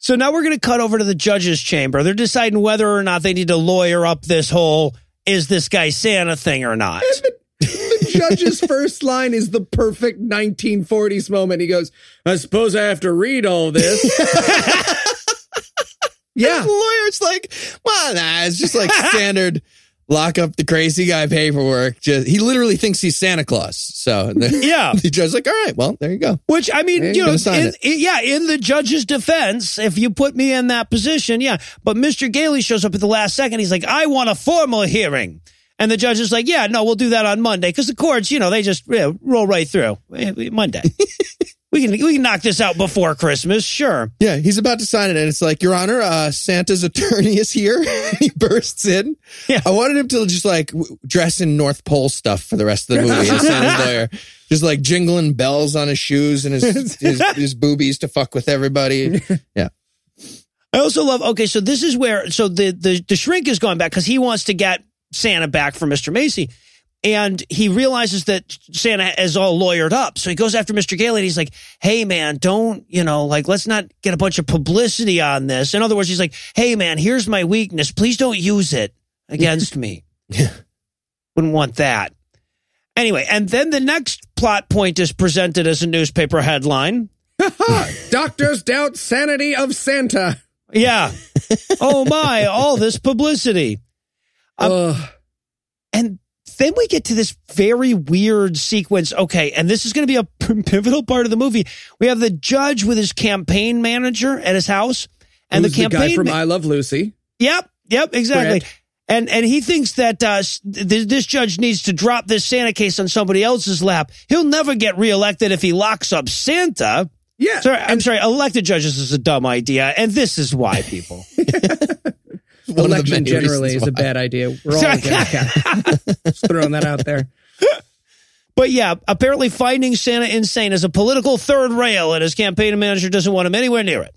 So now we're going to cut over to the judge's chamber. They're deciding whether or not they need to lawyer up this whole, is this guy Santa thing or not? The, the judge's first line is the perfect nineteen forties moment. He goes, I suppose I have to read all this. Yeah. The lawyer's like, well, nah, it's just like standard lock up the crazy guy paperwork. Just, he literally thinks he's Santa Claus. So yeah, the judge's like, all right, well, there you go. Which, I mean, you know, in, yeah, in the judge's defense, if you put me in that position, yeah. But Mister Gailey shows up at the last second. He's like, I want a formal hearing. And the judge is like, yeah, no, we'll do that on Monday. Because the courts, you know, they just yeah, roll right through. Monday. We can we can knock this out before Christmas, sure. Yeah, he's about to sign it, and it's like, Your Honor, uh, Santa's attorney is here. He bursts in. Yeah. I wanted him to just, like, w- dress in North Pole stuff for the rest of the movie as Santa's lawyer. Just, like, jingling bells on his shoes and his, his, his, his boobies to fuck with everybody. Yeah. I also love, okay, so this is where, so the, the, the shrink is going back because he wants to get Santa back for Mister Macy. And he realizes that Santa is all lawyered up. So he goes after Mister Gailey. And he's like, hey, man, don't, you know, like, let's not get a bunch of publicity on this. In other words, he's like, hey, man, here's my weakness. Please don't use it against me. Yeah. Wouldn't want that. Anyway, and then the next plot point is presented as a newspaper headline. Doctors doubt sanity of Santa. Yeah. Oh, my, all this publicity. Um, uh. And then we get to this very weird sequence. Okay, and this is going to be a pivotal part of the movie. We have the judge with his campaign manager at his house, and Who's the campaign the guy from ma- I Love Lucy. Yep, yep, exactly. Brand. And and he thinks that uh, th- this judge needs to drop this Santa case on somebody else's lap. He'll never get reelected if he locks up Santa. Yeah, sorry, and- I'm sorry. Elected judges is a dumb idea, and this is why, people. One Election generally is why. a bad idea. We're all against that. Just throwing that out there. But yeah, apparently finding Santa insane is a political third rail, and his campaign manager doesn't want him anywhere near it.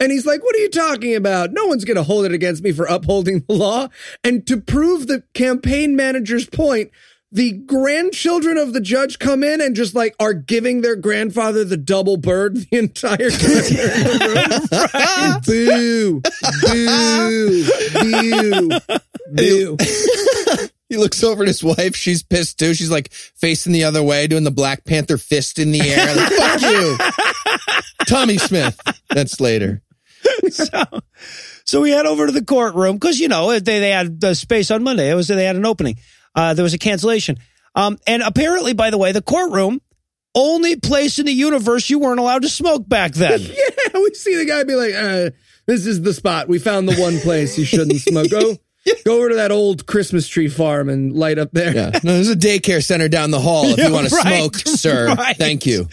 And he's like, what are you talking about? No one's going to hold it against me for upholding the law. And to prove the campaign manager's point, the grandchildren of the judge come in and just like are giving their grandfather the double bird the entire time. Boo, boo, boo, boo. He looks over at his wife. She's pissed too. She's like facing the other way, doing the Black Panther fist in the air. Like, fuck you, Tommy Smith. That's later. So, so we head over to the courtroom because you know they they had the space on Monday. It was they had an opening. Uh, there was a cancellation. Um, and apparently, by the way, the courtroom, only place in the universe you weren't allowed to smoke back then. Yeah, we see the guy be like, uh, this is the spot. We found the one place you shouldn't smoke. Go, go over to that old Christmas tree farm and light up there. Yeah. No, there's a daycare center down the hall if you want to right, smoke, sir. Right. Thank you.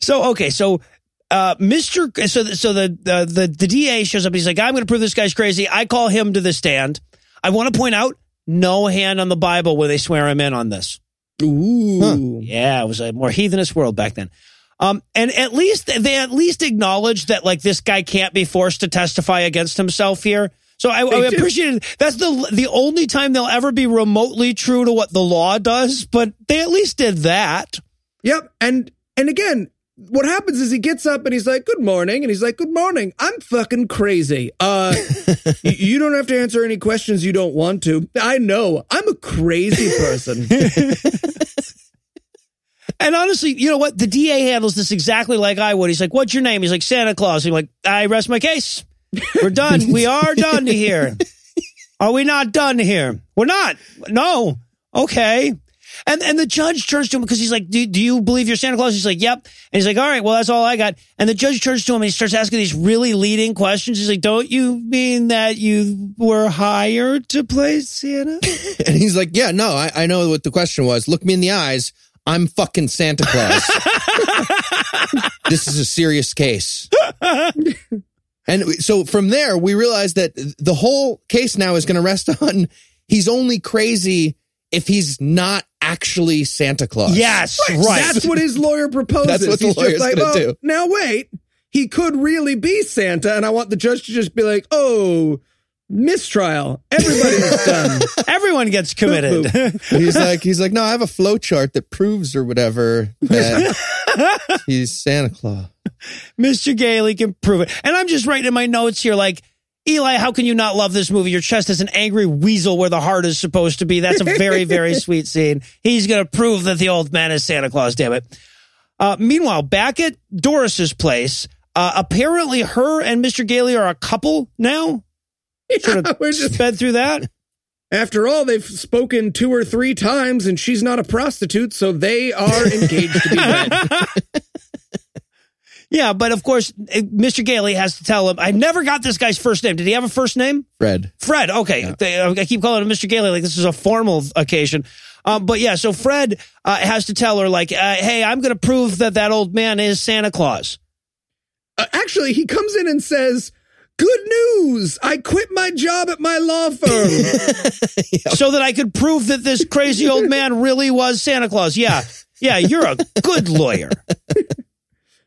So, okay, so... Uh, Mister So, so the, the, the, the D A shows up. He's like, I'm going to prove this guy's crazy. I call him to the stand. I want to point out, no hand on the Bible where they swear him in on this. Ooh. Huh. Yeah, it was a more heathenist world back then. Um, and at least they at least acknowledge that, like, this guy can't be forced to testify against himself here. So I, I appreciate it. That's the the only time they'll ever be remotely true to what the law does, but they at least did that. Yep. And and again, what happens is he gets up and he's like, good morning. And he's like, good morning. I'm fucking crazy. Uh, you don't have to answer any questions you don't want to. I know. I'm a crazy person. And honestly, you know what? The D A handles this exactly like I would. He's like, what's your name? He's like, Santa Claus. I'm like, I rest my case. We're done. We are done here. Are we not done here? We're not. No. Okay. And and the judge turns to him because he's like, do, do you believe you're Santa Claus? He's like, yep. And he's like, all right, well, that's all I got. And the judge turns to him and he starts asking these really leading questions. He's like, don't you mean that you were hired to play Santa? And he's like, yeah, no, I, I know what the question was. Look me in the eyes. I'm fucking Santa Claus. This is a serious case. And so from there, we realize that the whole case now is going to rest on he's only crazy if he's not actually Santa Claus. Yes, right. right. That's what his lawyer proposes. That's what he's the lawyer's like, going to oh, do. Now, wait, he could really be Santa, and I want the judge to just be like, oh, mistrial. Everybody's done. Everyone gets committed. he's like, he's like, no, I have a flow chart that proves or whatever that he's Santa Claus. Mister Gailey can prove it. And I'm just writing in my notes here, like, Eli, how can you not love this movie? Your chest is an angry weasel where the heart is supposed to be. That's a very, very sweet scene. He's going to prove that the old man is Santa Claus, damn it. Uh, meanwhile, back at Doris's place, uh, apparently her and Mister Gailey are a couple now. Yeah, sort of we're just sped through that. After all, they've spoken two or three times, and she's not a prostitute, so they are engaged to be wed. Yeah, but of course, Mister Gailey has to tell him, I never got this guy's first name. Did he have a first name? Fred. Fred, okay. Yeah. They, I keep calling him Mister Gailey like this is a formal occasion. Um, but yeah, so Fred uh, has to tell her, like, uh, hey, I'm going to prove that that old man is Santa Claus. Uh, actually, he comes in and says, good news, I quit my job at my law firm. Yep. So that I could prove that this crazy old man really was Santa Claus. Yeah, yeah, you're a good lawyer.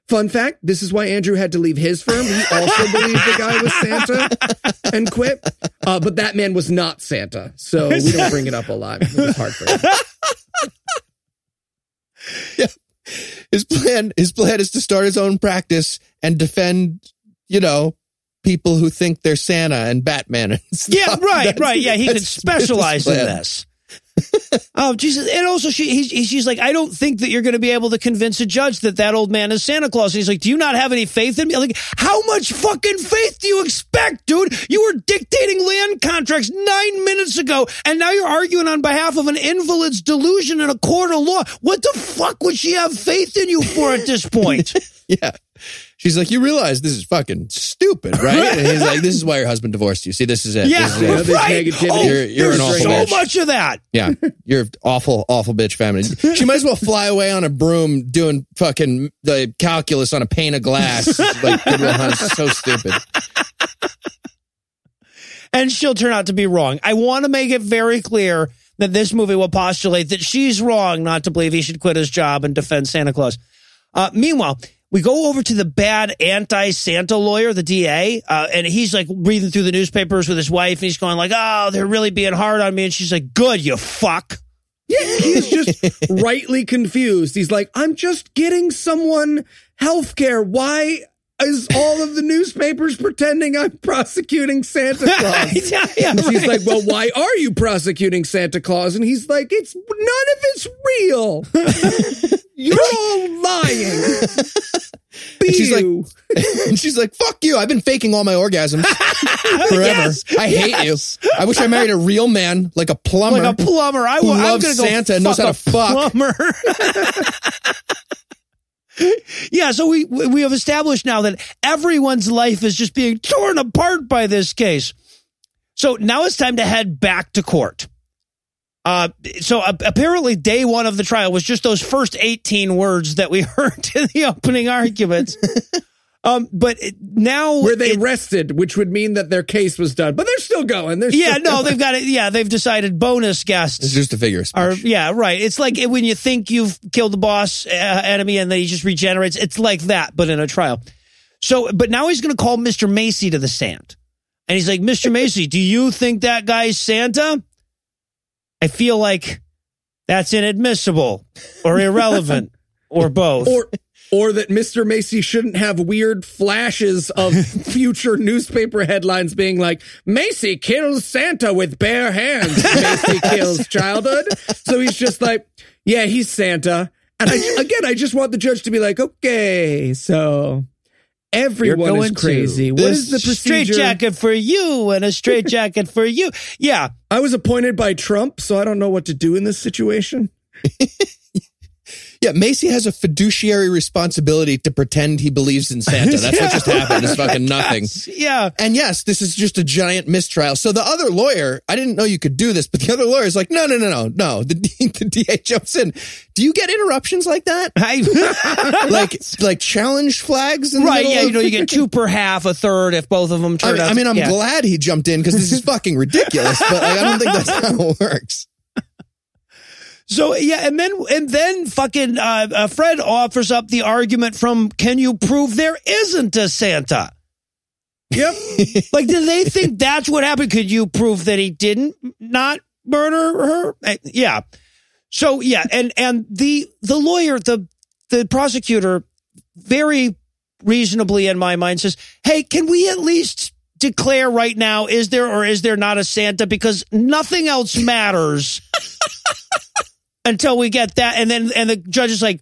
Fun fact, this is why Andrew had to leave his firm. He also believed the guy was Santa and quit. Uh, but that man was not Santa, so we don't bring it up a lot. It was hard for him. Yeah. His plan, his plan is to start his own practice and defend, you know, people who think they're Santa and Batman and stuff. Yeah, right, that's, right. Yeah, he could specialize in this. Oh, Jesus. And also, she, he, she's like, I don't think that you're going to be able to convince a judge that that old man is Santa Claus. And he's like, do you not have any faith in me? I'm like, how much fucking faith do you expect, dude? You were dictating land contracts nine minutes ago, and now you're arguing on behalf of an invalid's delusion in a court of law. What the fuck would she have faith in you for at this point? Yeah. She's like, you realize this is fucking stupid, right? And he's like, this is why your husband divorced you. See, this is it. Yeah, this is it. Right? Oh, you're, you're an awful so bitch. Much of that. Yeah, you're an awful, awful bitch family. She might as well fly away on a broom doing fucking the calculus on a pane of glass. Like, Goodwill Hunt's so stupid. And she'll turn out to be wrong. I want to make it very clear that this movie will postulate that she's wrong not to believe he should quit his job and defend Santa Claus. Uh, meanwhile, we go over to the bad anti-Santa lawyer, the D A, uh, and he's like reading through the newspapers with his wife, and he's going like, oh, they're really being hard on me. And she's like, good, you fuck. Yeah, he's just rightly confused. He's like, I'm just getting someone healthcare. Why is all of the newspapers pretending I'm prosecuting Santa Claus? yeah, yeah, and she's right. Like, well, why are you prosecuting Santa Claus? And he's like, it's none of it's real. You're all lying. Be and she's you. Like, and she's like, fuck you. I've been faking all my orgasms forever. Yes, I hate yes. you. I wish I married a real man, like a plumber. Like a plumber. I, who I'm loves gonna go Santa and knows how to fuck. Yeah, so we we have established now that everyone's life is just being torn apart by this case. So now it's time to head back to court. Uh, so uh, apparently day one of the trial was just those first eighteen words that we heard in the opening arguments. um, but it, now where they it, rested, which would mean that their case was done, but they're still going. They're yeah, still no, going. They've got it. Yeah. They've decided bonus guests. It's just a figure of speech. Are, yeah. Right. It's like when you think you've killed the boss uh, enemy and then he just regenerates. It's like that, but in a trial. So, but now he's going to call Mister Macy to the stand. And he's like, Mister Macy, do you think that guy's Santa? I feel like that's inadmissible or irrelevant or both. Or or that Mister Macy shouldn't have weird flashes of future newspaper headlines being like, Macy kills Santa with bare hands. Macy kills childhood. So he's just like, yeah, he's Santa. And I, again, I just want the judge to be like, okay, so everyone is crazy. What is the procedure? Straitjacket for you and a straitjacket for you. Yeah. I was appointed by Trump, so I don't know what to do in this situation. Yeah, Macy has a fiduciary responsibility to pretend he believes in Santa. That's yeah, what just happened. It's fucking nothing. Yeah. And yes, this is just a giant mistrial. So the other lawyer, I didn't know you could do this, but the other lawyer is like, no, no, no, no, no. The, the D A jumps in. Do you get interruptions like that? I, like like challenge flags? In right, the yeah, of- you know, you get two per half, a third if both of them turn I mean, up. I mean, I'm yeah. glad he jumped in because this is fucking ridiculous, but like, I don't think that's how it works. So, yeah, and then and then fucking uh, uh, Fred offers up the argument from, can you prove there isn't a Santa? Yep. Like, do they think that's what happened? Could you prove that he didn't not murder her? Uh, yeah. So, yeah, and, and the the lawyer, the the prosecutor, very reasonably in my mind says, hey, can we at least declare right now, is there or is there not a Santa? Because nothing else matters until we get that. And then and the judge is like,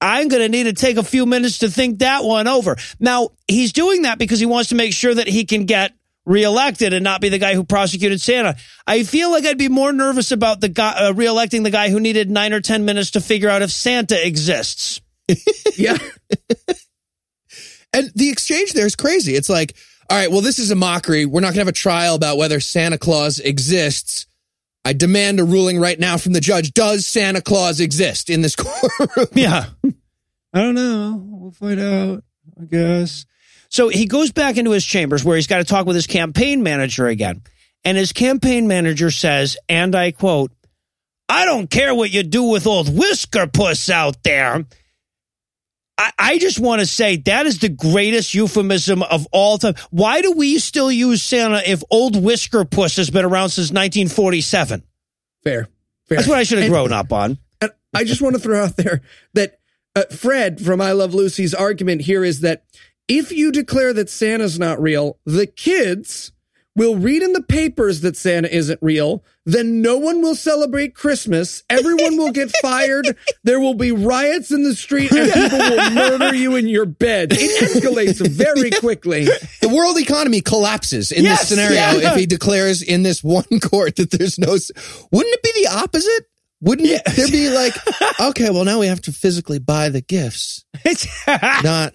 I'm going to need to take a few minutes to think that one over. Now, he's doing that because he wants to make sure that he can get reelected and not be the guy who prosecuted Santa. I feel like I'd be more nervous about the guy, uh, reelecting the guy who needed nine or ten minutes to figure out if Santa exists. Yeah. And the exchange there is crazy. It's like, all right, well, this is a mockery. We're not going to have a trial about whether Santa Claus exists. I demand a ruling right now from the judge. Does Santa Claus exist in this courtroom? Yeah. I don't know. We'll find out, I guess. So he goes back into his chambers where he's got to talk with his campaign manager again. And his campaign manager says, and I quote, I don't care what you do with old Whisker Puss out there. I, I just want to say that is the greatest euphemism of all time. Why do we still use Santa if old Whisker Puss has been around since nineteen forty-seven? Fair. Fair. That's what I should have and, grown up on. And I just want to throw out there that uh, Fred from I Love Lucy's argument here is that if you declare that Santa's not real, the kids will read in the papers that Santa isn't real. Then no one will celebrate Christmas. Everyone will get fired. There will be riots in the street and people will murder you in your bed. It escalates very quickly. The world economy collapses in yes, this scenario yeah. if he declares in this one court that there's no... Wouldn't it be the opposite? Wouldn't yeah. there be like, okay, well, now we have to physically buy the gifts. Not...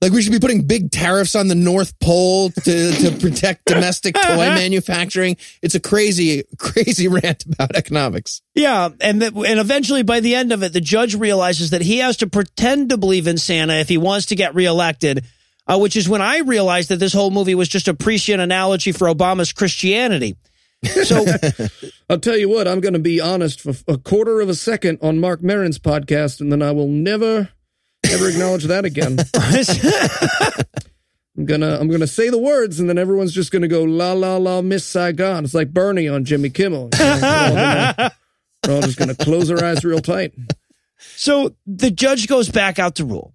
Like, we should be putting big tariffs on the North Pole to, to protect domestic toy manufacturing. It's a crazy, crazy rant about economics. Yeah, and the, and eventually, by the end of it, the judge realizes that he has to pretend to believe in Santa if he wants to get reelected, uh, which is when I realized that this whole movie was just a prescient analogy for Obama's Christianity. So I'll tell you what, I'm going to be honest for a quarter of a second on Mark Maron's podcast, and then I will never... Never acknowledge that again. I'm gonna I'm gonna say the words, and then everyone's just gonna go la la la Miss Saigon. It's like Bernie on Jimmy Kimmel. You know, we're, all gonna, we're all just gonna close our eyes real tight. So the judge goes back out to rule,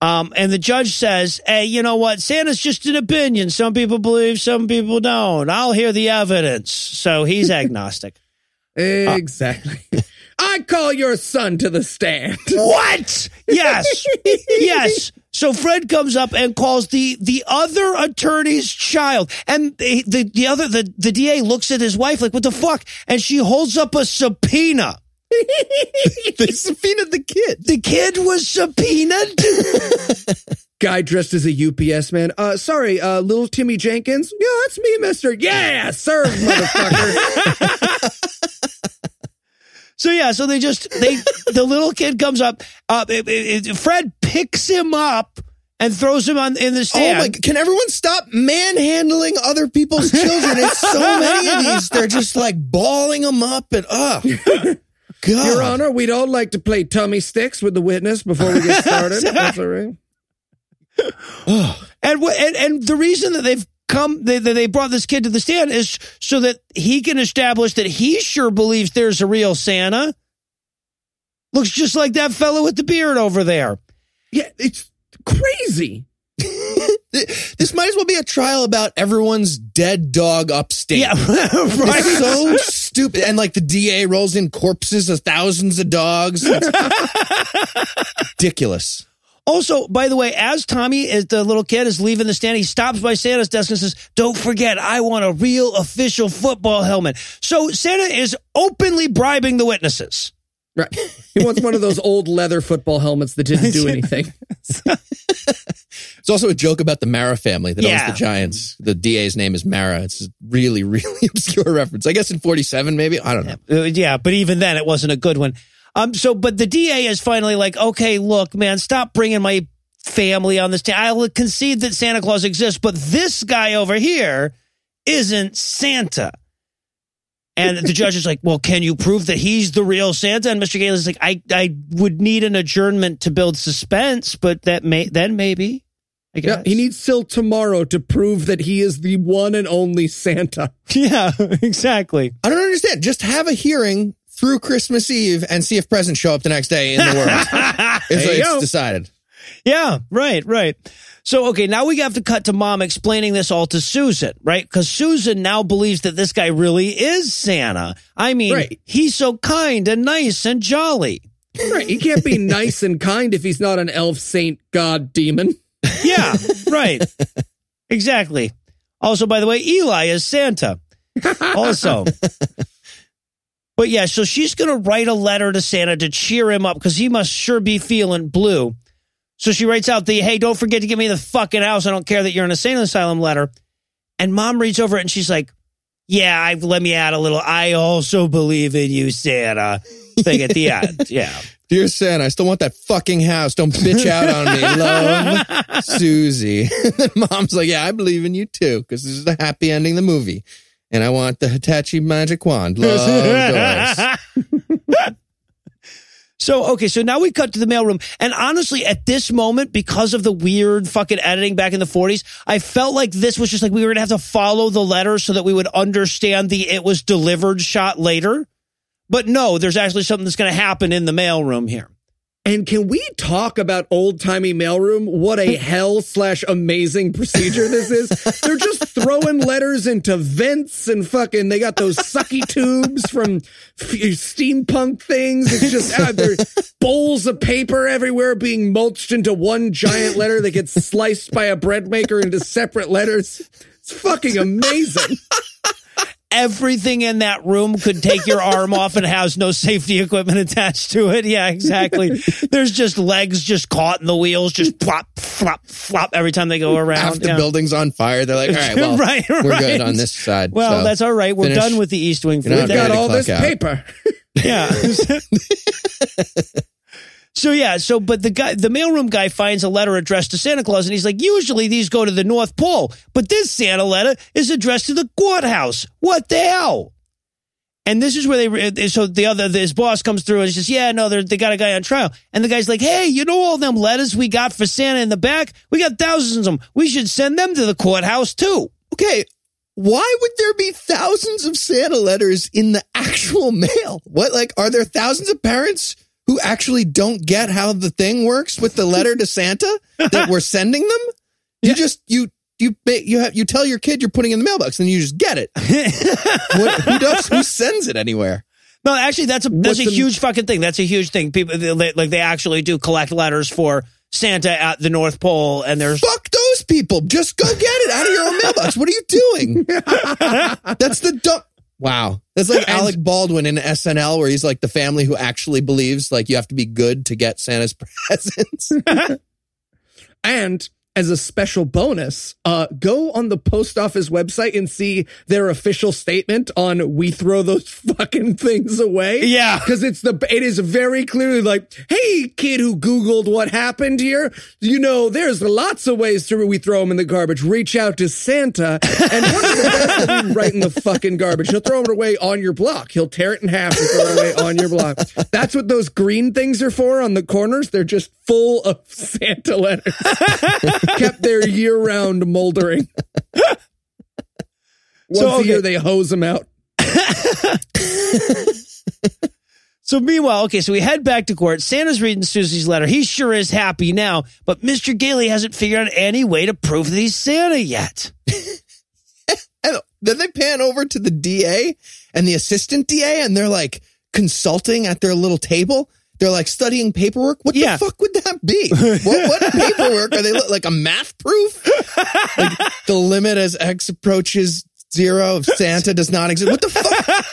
um, and the judge says, "Hey, you know what? Santa's just an opinion. Some people believe, some people don't. I'll hear the evidence." So he's agnostic. Exactly. Uh, I call your son to the stand. What? Yes. Yes. So Fred comes up and calls the, the other attorney's child. And the, the, the other, the, the D A looks at his wife like, what the fuck? And she holds up a subpoena. They subpoenaed the kid. The kid was subpoenaed. Guy dressed as a U P S man. Uh, sorry, uh, little Timmy Jenkins. Yeah, that's me, mister. Yeah, serve, motherfucker. So, yeah, so they just, they, the little kid comes up, uh, it, it, Fred picks him up and throws him on in the stand. Oh my, can everyone stop manhandling other people's children? It's so many of these, they're just like balling them up and, oh, God. Your Honor, we'd all like to play tummy sticks with the witness before we get started. That's all right. and, and, and the reason that they've Come, they they brought this kid to the stand is so that he can establish that he sure believes there's a real Santa. Looks just like that fellow with the beard over there. Yeah, it's crazy. This might as well be a trial about everyone's dead dog upstate. Yeah, right. It's so stupid. And like the D A rolls in corpses of thousands of dogs. It's ridiculous. Also, by the way, as Tommy, as the little kid, is leaving the stand, he stops by Santa's desk and says, don't forget, I want a real official football helmet. So Santa is openly bribing the witnesses. Right. He wants one of those old leather football helmets that didn't do anything. It's also a joke about the Mara family that yeah. owns the Giants. The D A's name is Mara. It's a really, really obscure reference. I guess in forty-seven, maybe? I don't know. Yeah, but even then, it wasn't a good one. Um. So, but the D A is finally like, okay, look, man, stop bringing my family on this. T- I'll concede that Santa Claus exists, but this guy over here isn't Santa. And the judge is like, well, can you prove that he's the real Santa? And Mister Gailey's like, I, I would need an adjournment to build suspense, but that may then maybe. I guess. Yeah, he needs till tomorrow to prove that he is the one and only Santa. Yeah, exactly. I don't understand. Just have a hearing through Christmas Eve and see if presents show up the next day in the world. It's, it's decided. Yeah, right, right. So, okay, now we have to cut to Mom explaining this all to Susan, right? Because Susan now believes that this guy really is Santa. I mean, right. He's so kind and nice and jolly. Right, he can't be nice and kind if he's not an elf, saint, god, demon. Yeah, right. Exactly. Also, by the way, Eli is Santa. Also. But yeah, so she's going to write a letter to Santa to cheer him up because he must sure be feeling blue. So she writes out the, hey, don't forget to give me the fucking house. I don't care that you're in a sane asylum letter. And Mom reads over it and she's like, yeah, I, let me add a little, I also believe in you, Santa, thing at the end. Yeah. Dear Santa, I still want that fucking house. Don't bitch out on me. Love, Susie. Mom's like, yeah, I believe in you too because this is the happy ending of the movie. And I want the Hitachi magic wand. Love, Doris. So, okay, so now we cut to the mailroom. And honestly, at this moment, because of the weird fucking editing back in the forties, I felt like this was just like we were going to have to follow the letter so that we would understand the it was delivered shot later. But no, there's actually something that's going to happen in the mailroom here. And can we talk about old-timey mailroom? What a hell slash amazing procedure this is. They're just throwing letters into vents and fucking, they got those sucky tubes from steampunk things. It's just uh, there's bowls of paper everywhere being mulched into one giant letter that gets sliced by a bread maker into separate letters. It's fucking amazing. Everything in that room could take your arm off and has no safety equipment attached to it. Yeah, exactly. There's just legs just caught in the wheels, just flop, flop, flop every time they go around. Half the yeah. building's on fire. They're like, all right, well, right, right. we're good on this side. Well, so that's all right. We're finish. done with the East Wing. We've got, got all this out. paper. Yeah. So, yeah. So, but the guy, the mailroom guy finds a letter addressed to Santa Claus and he's like, usually these go to the North Pole, but this Santa letter is addressed to the courthouse. What the hell? And this is where they, so the other, his boss comes through and says, yeah, no, they got a guy on trial. And the guy's like, hey, you know, all them letters we got for Santa in the back, we got thousands of them. We should send them to the courthouse too. Okay. Why would there be thousands of Santa letters in the actual mail? What, like, are there thousands of parents who actually don't get how the thing works with the letter to Santa that we're sending them? You yeah. just, you, you, you have, you tell your kid you're putting in the mailbox and you just get it. What, who does, who sends it anywhere? No, actually, that's a, that's What's a the, huge fucking thing. That's a huge thing. People, they, like, they actually do collect letters for Santa at the North Pole and there's. Fuck those people. Just go get it out of your own mailbox. What are you doing? That's the dumb. Wow. That's like Alec Baldwin in S N L where he's like the family who actually believes like you have to be good to get Santa's presents. And as a special bonus, uh, go on the post office website and see their official statement on we throw those fucking things away. Yeah. Because it's the it is very clearly like, hey, kid who Googled what happened here. You know, there's lots of ways to we throw them in the garbage. Reach out to Santa. And one of the best will be right in the fucking garbage. He'll throw it away on your block. He'll tear it in half and throw it away on your block. That's what those green things are for on the corners. They're just full of Santa letters. Kept their year-round moldering. Once so, okay. a year, they hose them out. So meanwhile, okay, so we head back to court. Santa's reading Susie's letter. He sure is happy now, but Mister Gailey hasn't figured out any way to prove that he's Santa yet. Then they pan over to the D A and the assistant D A, and they're like consulting at their little table. They're like studying paperwork. What yeah. the fuck would that be? What, what paperwork are they like a math proof? Like the limit as X approaches zero of Santa does not exist. What the fuck?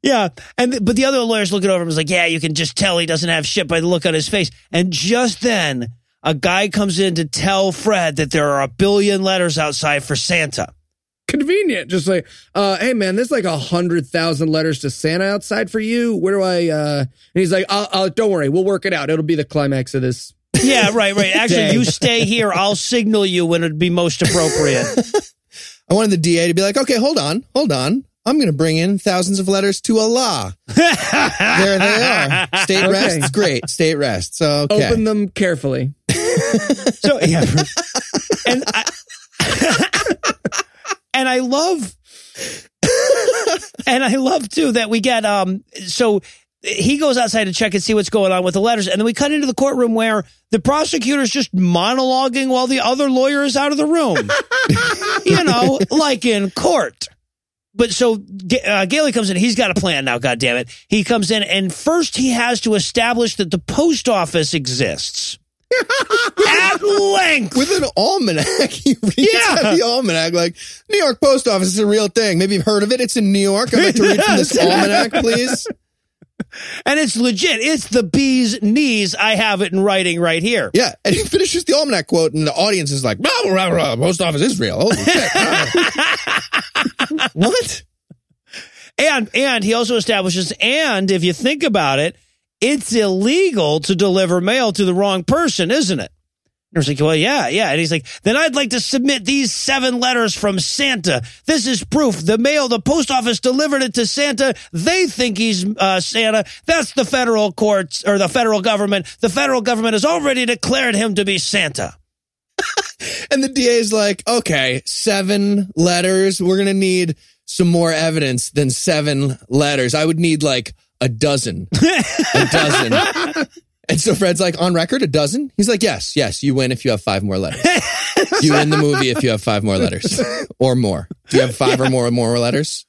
Yeah. And but the other lawyer's looking over him and is like, yeah, you can just tell he doesn't have shit by the look on his face. And just then a guy comes in to tell Fred that there are a billion letters outside for Santa. Convenient. Just like, uh, hey, man, there's like a hundred thousand letters to Santa outside for you. Where do I? Uh... And he's like, I'll, I'll, don't worry. We'll work it out. It'll be the climax of this. Yeah, right, right. Actually, you stay here. I'll signal you when it'd be most appropriate. I wanted the D A to be like, okay, hold on, hold on. I'm going to bring in thousands of letters to Allah. There they are. State okay. rests. Great. State rests. Okay. Open them carefully. So, yeah. And I. And I love, and I love too that we get, um, so He goes outside to check and see what's going on with the letters. And then we cut into the courtroom where the prosecutor's just monologuing while the other lawyer is out of the room. You know, like in court. But so uh, Gailey comes in. He's got a plan now, goddammit. He comes in, and first he has to establish that the post office exists. At length. With an almanac. He reads yeah. the almanac like, New York post office is a real thing. Maybe you've heard of it. It's in New York. I'd like to read from this almanac, please. And it's legit. It's the bee's knees. I have it in writing right here. Yeah. And he finishes the almanac quote, and the audience is like, blah, blah, blah, post office is real. Holy shit. What? And, and he also establishes, and if you think about it, it's illegal to deliver mail to the wrong person, isn't it? And I was like, well, yeah, yeah. And he's like, then I'd like to submit these seven letters from Santa. This is proof. The mail, the post office delivered it to Santa. They think he's uh, Santa. That's the federal courts or the federal government. The federal government has already declared him to be Santa. And the D A is like, okay, seven letters. We're going to need some more evidence than seven letters. I would need like a dozen. A dozen. And so Fred's like, on record, a dozen? He's like, yes, yes, you win if you have five more letters. You win the movie if you have five more letters or more. Do you have five yeah. or more or more letters?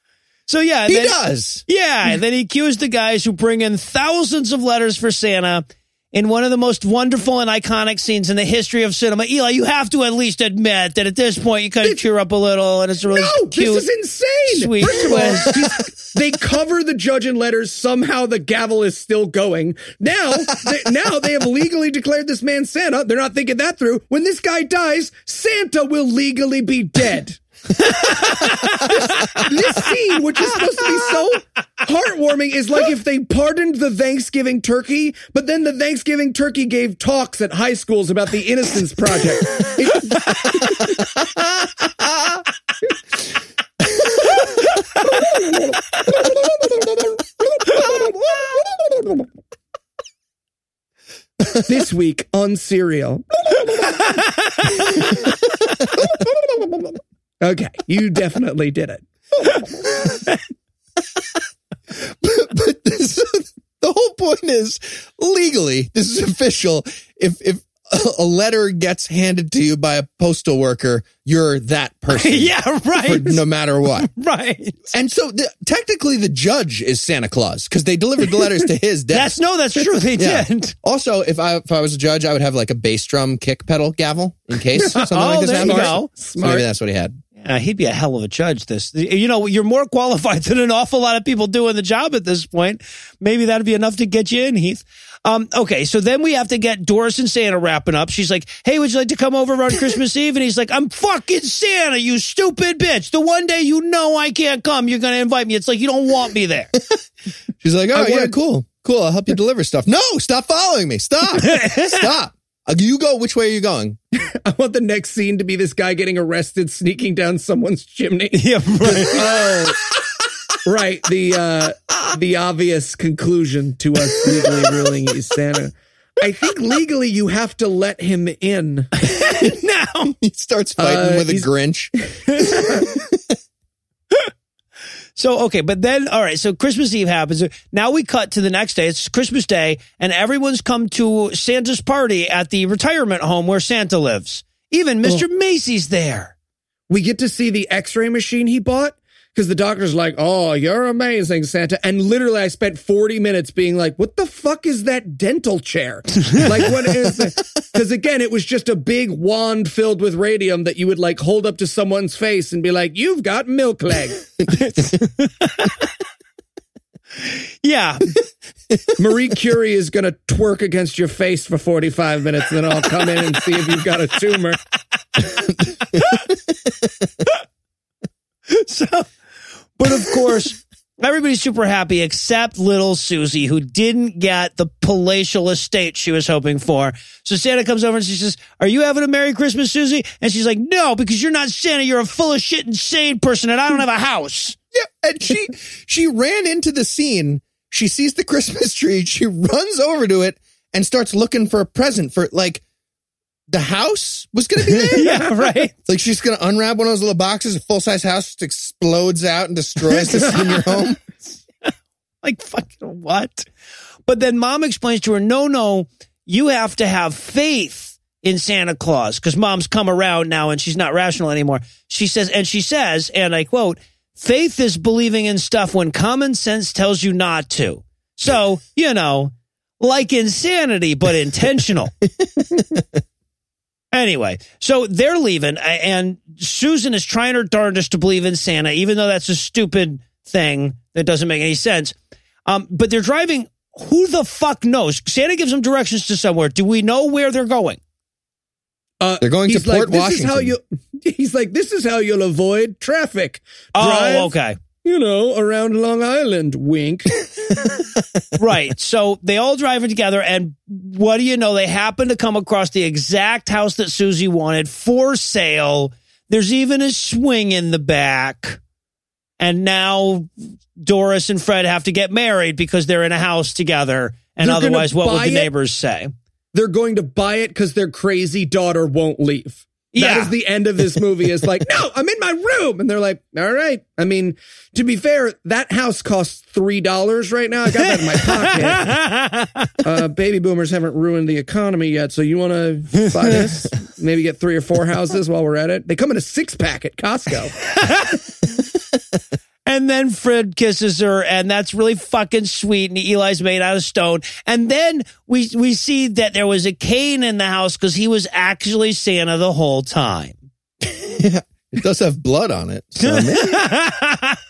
So, yeah. He then, does. Yeah. And then he cues the guys who bring in thousands of letters for Santa in one of the most wonderful and iconic scenes in the history of cinema. Eli, you have to at least admit that at this point you kind of cheer up a little, and it's really no, cute. No, this is insane. Sweet. First of all, they cover the judge in letters. Somehow the gavel is still going. Now, they, now they have legally declared this man Santa. They're not thinking that through. When this guy dies, Santa will legally be dead. this, this scene, which is supposed to be so heartwarming, is like if they pardoned the Thanksgiving turkey, but then the Thanksgiving turkey gave talks at high schools about the Innocence Project. This week on Serial. Okay, you definitely did it. but but this, the whole point is, legally, this is official. If if a letter gets handed to you by a postal worker, you're that person. Yeah, right. No matter what. Right. And so the, technically the judge is Santa Claus because they delivered the letters to his desk. That's, no, that's true. They yeah. did. Also, if I if I was a judge, I would have like a bass drum kick pedal gavel in case something oh, like this happened. Go. Smart. So maybe that's what he had. Uh, he'd be a hell of a judge. This, you know, you're more qualified than an awful lot of people doing the job at this point. Maybe that'd be enough to get you in, Heath. Um, okay, so then we have to get Doris and Santa wrapping up. She's like, hey, would you like to come over on Christmas Eve? And he's like, I'm fucking Santa, you stupid bitch. The one day you know I can't come, you're going to invite me. It's like, you don't want me there. She's like, oh, yeah, cool. Cool, I'll help you deliver stuff. No, stop following me. Stop. Stop. You go, which way are you going? I want the next scene to be this guy getting arrested, sneaking down someone's chimney. Yeah, right. oh, right. The uh, the obvious conclusion to us legally ruling he's Santa. I think legally you have to let him in. Now he starts fighting uh, with a Grinch. So, okay, but then, all right, so Christmas Eve happens. Now we cut to the next day. It's Christmas Day, and everyone's come to Santa's party at the retirement home where Santa lives. Even Mister Oh. Macy's there. We get to see the x-ray machine he bought, because the doctor's like, oh, you're amazing, Santa. And literally, I spent forty minutes being like, what the fuck is that dental chair? Like, what is that? Because, again, it was just a big wand filled with radium that you would, like, hold up to someone's face and be like, you've got milk leg. Yeah. Marie Curie is going to twerk against your face for forty-five minutes, and then I'll come in and see if you've got a tumor. So, but of course, everybody's super happy except little Susie, who didn't get the palatial estate she was hoping for. So Santa comes over and she says, are you having a Merry Christmas, Susie? And she's like, no, because you're not Santa. You're a full of shit, insane person, and I don't have a house. Yeah, and she she ran into the scene. She sees the Christmas tree. She runs over to it and starts looking for a present for, like, the house was going to be there? Yeah, right. Like, she's going to unwrap one of those little boxes, a full-size house just explodes out and destroys this in your home. Like, fucking what? But then mom explains to her, no, no, you have to have faith in Santa Claus because mom's come around now and she's not rational anymore. She says, and she says, and I quote, faith is believing in stuff when common sense tells you not to. So, you know, like insanity, but intentional. Anyway, so they're leaving, and Susan is trying her darndest to believe in Santa, even though that's a stupid thing that doesn't make any sense. Um, but they're driving. Who the fuck knows? Santa gives them directions to somewhere. Do we know where they're going? Uh, they're going to Port Washington. This is how you, he's like, this is how you'll avoid traffic. Drive, oh, okay. You know, around Long Island, wink. Right. So they all drive it together, and what do you know? They happen to come across the exact house that Susie wanted for sale. There's even a swing in the back. And now Doris and Fred have to get married because they're in a house together. And they're otherwise, what would the neighbors it? say? They're going to buy it because their crazy daughter won't leave. Yeah. That is the end of this movie. Is like, no, I'm in my room. And they're like, all right. I mean, to be fair, that house costs three dollars right now. I got that in my pocket. uh, baby boomers haven't ruined the economy yet. So you want to buy this? Maybe get three or four houses while we're at it. They come in a six pack at Costco. And then Fred kisses her, and that's really fucking sweet. And Eli's made out of stone. And then we we see that there was a cane in the house because he was actually Santa the whole time. Yeah, it does have blood on it. So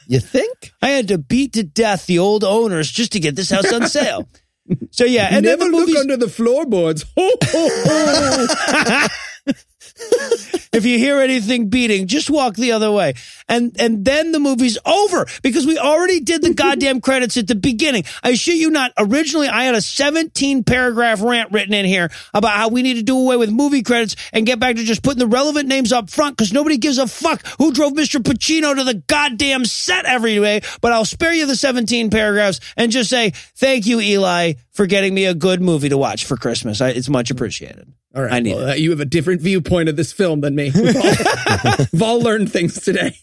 you think? I had to beat to death the old owners just to get this house on sale. So yeah, and never then the look under the floorboards. Ho, ho, ho. If you hear anything beating, just walk the other way. And and then the movie's over because we already did the goddamn credits at the beginning. I shit you not. Originally, I had a seventeen paragraph rant written in here about how we need to do away with movie credits and get back to just putting the relevant names up front because nobody gives a fuck who drove Mister Pacino to the goddamn set every day. But I'll spare you the seventeen paragraphs and just say, thank you, Eli, for getting me a good movie to watch for Christmas. I, it's much appreciated. All right, I need well, uh, you have a different viewpoint of this film than me. We've all, we've all learned things today.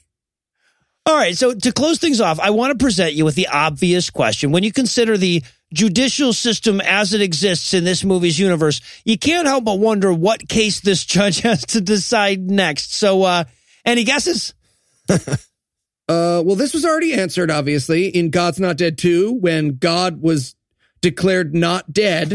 All right, so to close things off, I want to present you with the obvious question. When you consider the judicial system as it exists in this movie's universe, you can't help but wonder what case this judge has to decide next. So, uh, any guesses? Uh, well, this was already answered, obviously, in God's Not Dead two, when God was declared not dead.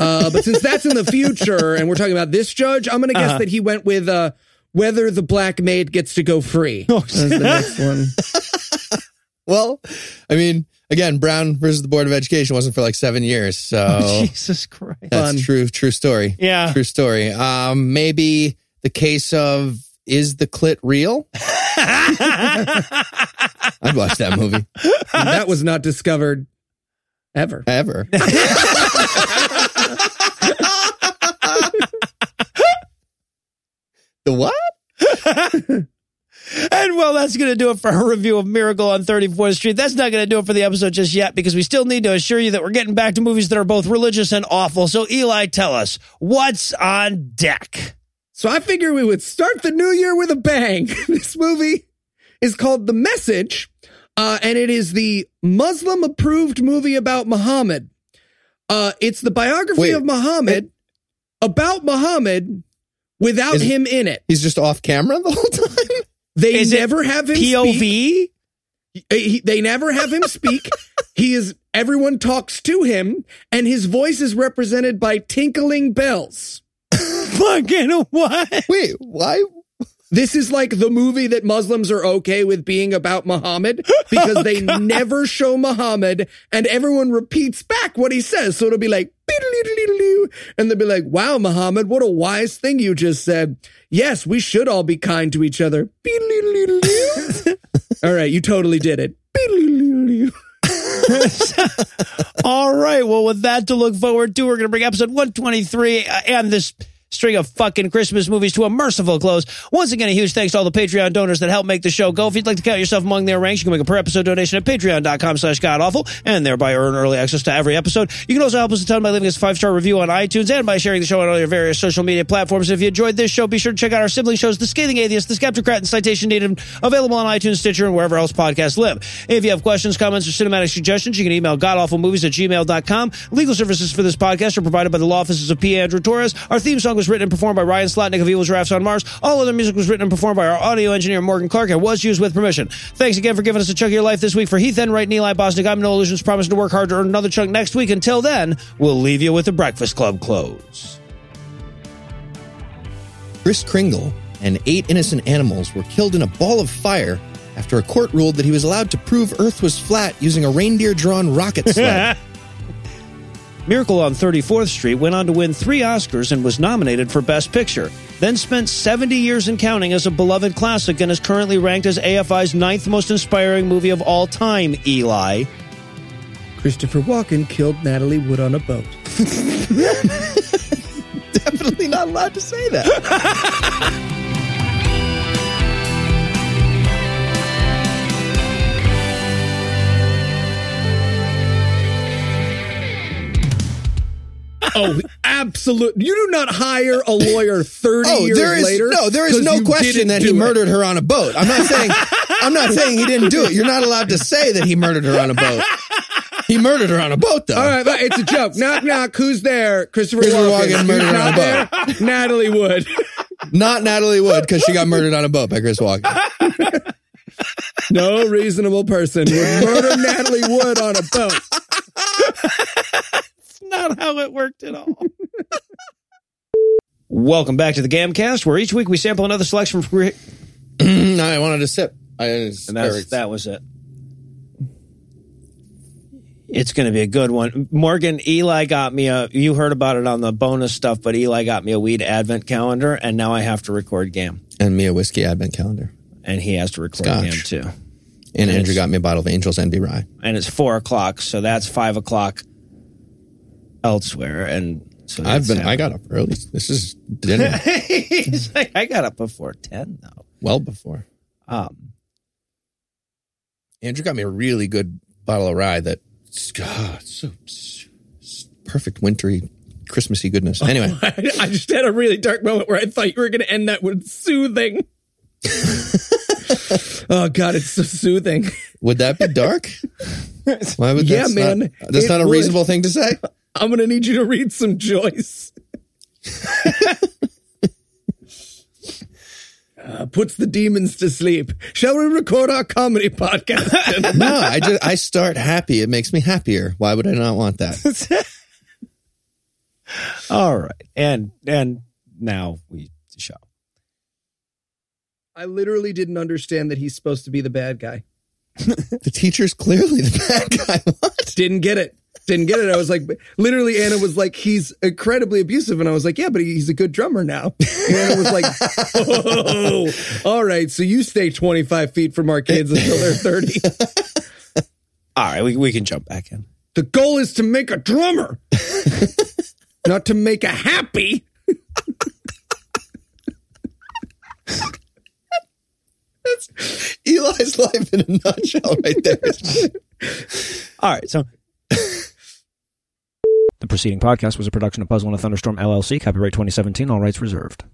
Uh, but since that's in the future and we're talking about this judge, I'm going to guess uh-huh. that he went with uh, whether the black maid gets to go free. Oh, the next one. Well, I mean, again, Brown versus the Board of Education wasn't for like seven years. So oh, Jesus Christ. That's Fun. true. True story. Yeah. True story. Um, maybe the case of Is the Clit Real? I'd watch that movie. And that was not discovered. Ever. Ever. The what? And well, that's going to do it for her review of Miracle on thirty-fourth Street. That's not going to do it for the episode just yet because we still need to assure you that we're getting back to movies that are both religious and awful. So Eli, tell us, what's on deck? So I figured we would start the new year with a bang. This movie is called The Message. Uh, and it is the Muslim-approved movie about Muhammad. Uh, it's the biography Wait, of Muhammad it, about Muhammad without is, him in it. He's just off camera the whole time? They is never have him P O V? Speak. He, they never have him speak. He is everyone talks to him, and his voice is represented by tinkling bells. Fucking what? Wait, why? This is like the movie that Muslims are okay with being about Muhammad because oh, they God. never show Muhammad and everyone repeats back what he says. So it'll be like, and they'll be like, wow, Muhammad, what a wise thing you just said. Yes, we should all be kind to each other. All right, you totally did it. All right, well, with that to look forward to, we're going to bring episode one twenty-three uh, and this string of fucking Christmas movies to a merciful close. Once again, a huge thanks to all the Patreon donors that help make the show go. If you'd like to count yourself among their ranks, you can make a per-episode donation at patreon dot com slash godawful and thereby earn early access to every episode. You can also help us a ton by leaving us a five-star review on iTunes and by sharing the show on all your various social media platforms. If you enjoyed this show, be sure to check out our sibling shows, The Scathing Atheist, The Skeptocrat, and Citation Needed, available on iTunes, Stitcher, and wherever else podcasts live. If you have questions, comments, or cinematic suggestions, you can email godawfulmovies at gmail dot com. Legal services for this podcast are provided by the law offices of P. Andrew Torres. Our theme song was written and performed by Ryan Slotnick of Evil Giraffes on Mars. All other music was written and performed by our audio engineer, Morgan Clark, and was used with permission. Thanks again for giving us a chunk of your life this week. For Heath Enright and Eli Bosnick, I'm Noah Lusions, promising to work hard to earn another chunk next week. Until then, we'll leave you with the Breakfast Club close. Kris Kringle and eight innocent animals were killed in a ball of fire after a court ruled that he was allowed to prove Earth was flat using a reindeer-drawn rocket sled. Miracle on thirty-fourth Street went on to win three Oscars and was nominated for Best Picture, then spent seventy years and counting as a beloved classic and is currently ranked as A F I's ninth most inspiring movie of all time, Eli. Christopher Walken killed Natalie Wood on a boat. Definitely not allowed to say that. Oh, absolute! You do not hire a lawyer thirty oh, years is, later. No, there is no question that he murdered her on a boat. I'm not saying. I'm not saying he didn't do it. You're not allowed to say that he murdered her on a boat. He murdered her on a boat, though. All right, but it's a joke. Knock, knock. Who's there? Christopher Walken. Walken murdered on a boat. There? Natalie Wood. Not Natalie Wood, because she got murdered on a boat by Kris Walken. No reasonable person would murder Natalie Wood on a boat. Not how it worked at all. Welcome back to the Gamcast, where each week we sample another selection from. I wanted a sip. I and that's, that was it. It's going to be a good one. Morgan, Eli got me a. You heard about it on the bonus stuff, but Eli got me a weed advent calendar, and now I have to record Gam. And me a whiskey advent calendar. And he has to record Scotch. Gam, too. And, and Andrew got me a bottle of Angel's Envy Rye. And it's four o'clock, so that's five o'clock. Elsewhere, and so I've been. Happened. I got up early. This is dinner. He's like, I got up before ten, though. Well before. Um, Andrew got me a really good bottle of rye that, God, so, so, so perfect wintry, Christmassy goodness. Anyway, oh, I, I just had a really dark moment where I thought you were going to end that with soothing. Oh God, it's so soothing. Would that be dark? Why would? Yeah, that's man. Not, that's not a would. reasonable thing to say. I'm going to need you to read some Joyce. uh, puts the demons to sleep. Shall we record our comedy podcast? No, I just, I start happy. It makes me happier. Why would I not want that? All right. And and now we shall. I literally didn't understand that he's supposed to be the bad guy. The teacher's clearly the bad guy. What? Didn't get it. Didn't get it. I was like, literally, Anna was like, he's incredibly abusive. And I was like, yeah, but he's a good drummer now. And Anna was like, oh, all right. So you stay twenty-five feet from our kids until they're thirty. All right. We, we can jump back in. The goal is to make a drummer, not to make a happy. That's Eli's life in a nutshell right there. All right. So. The preceding podcast was a production of Puzzle and a Thunderstorm, L L C, copyright twenty seventeen, all rights reserved.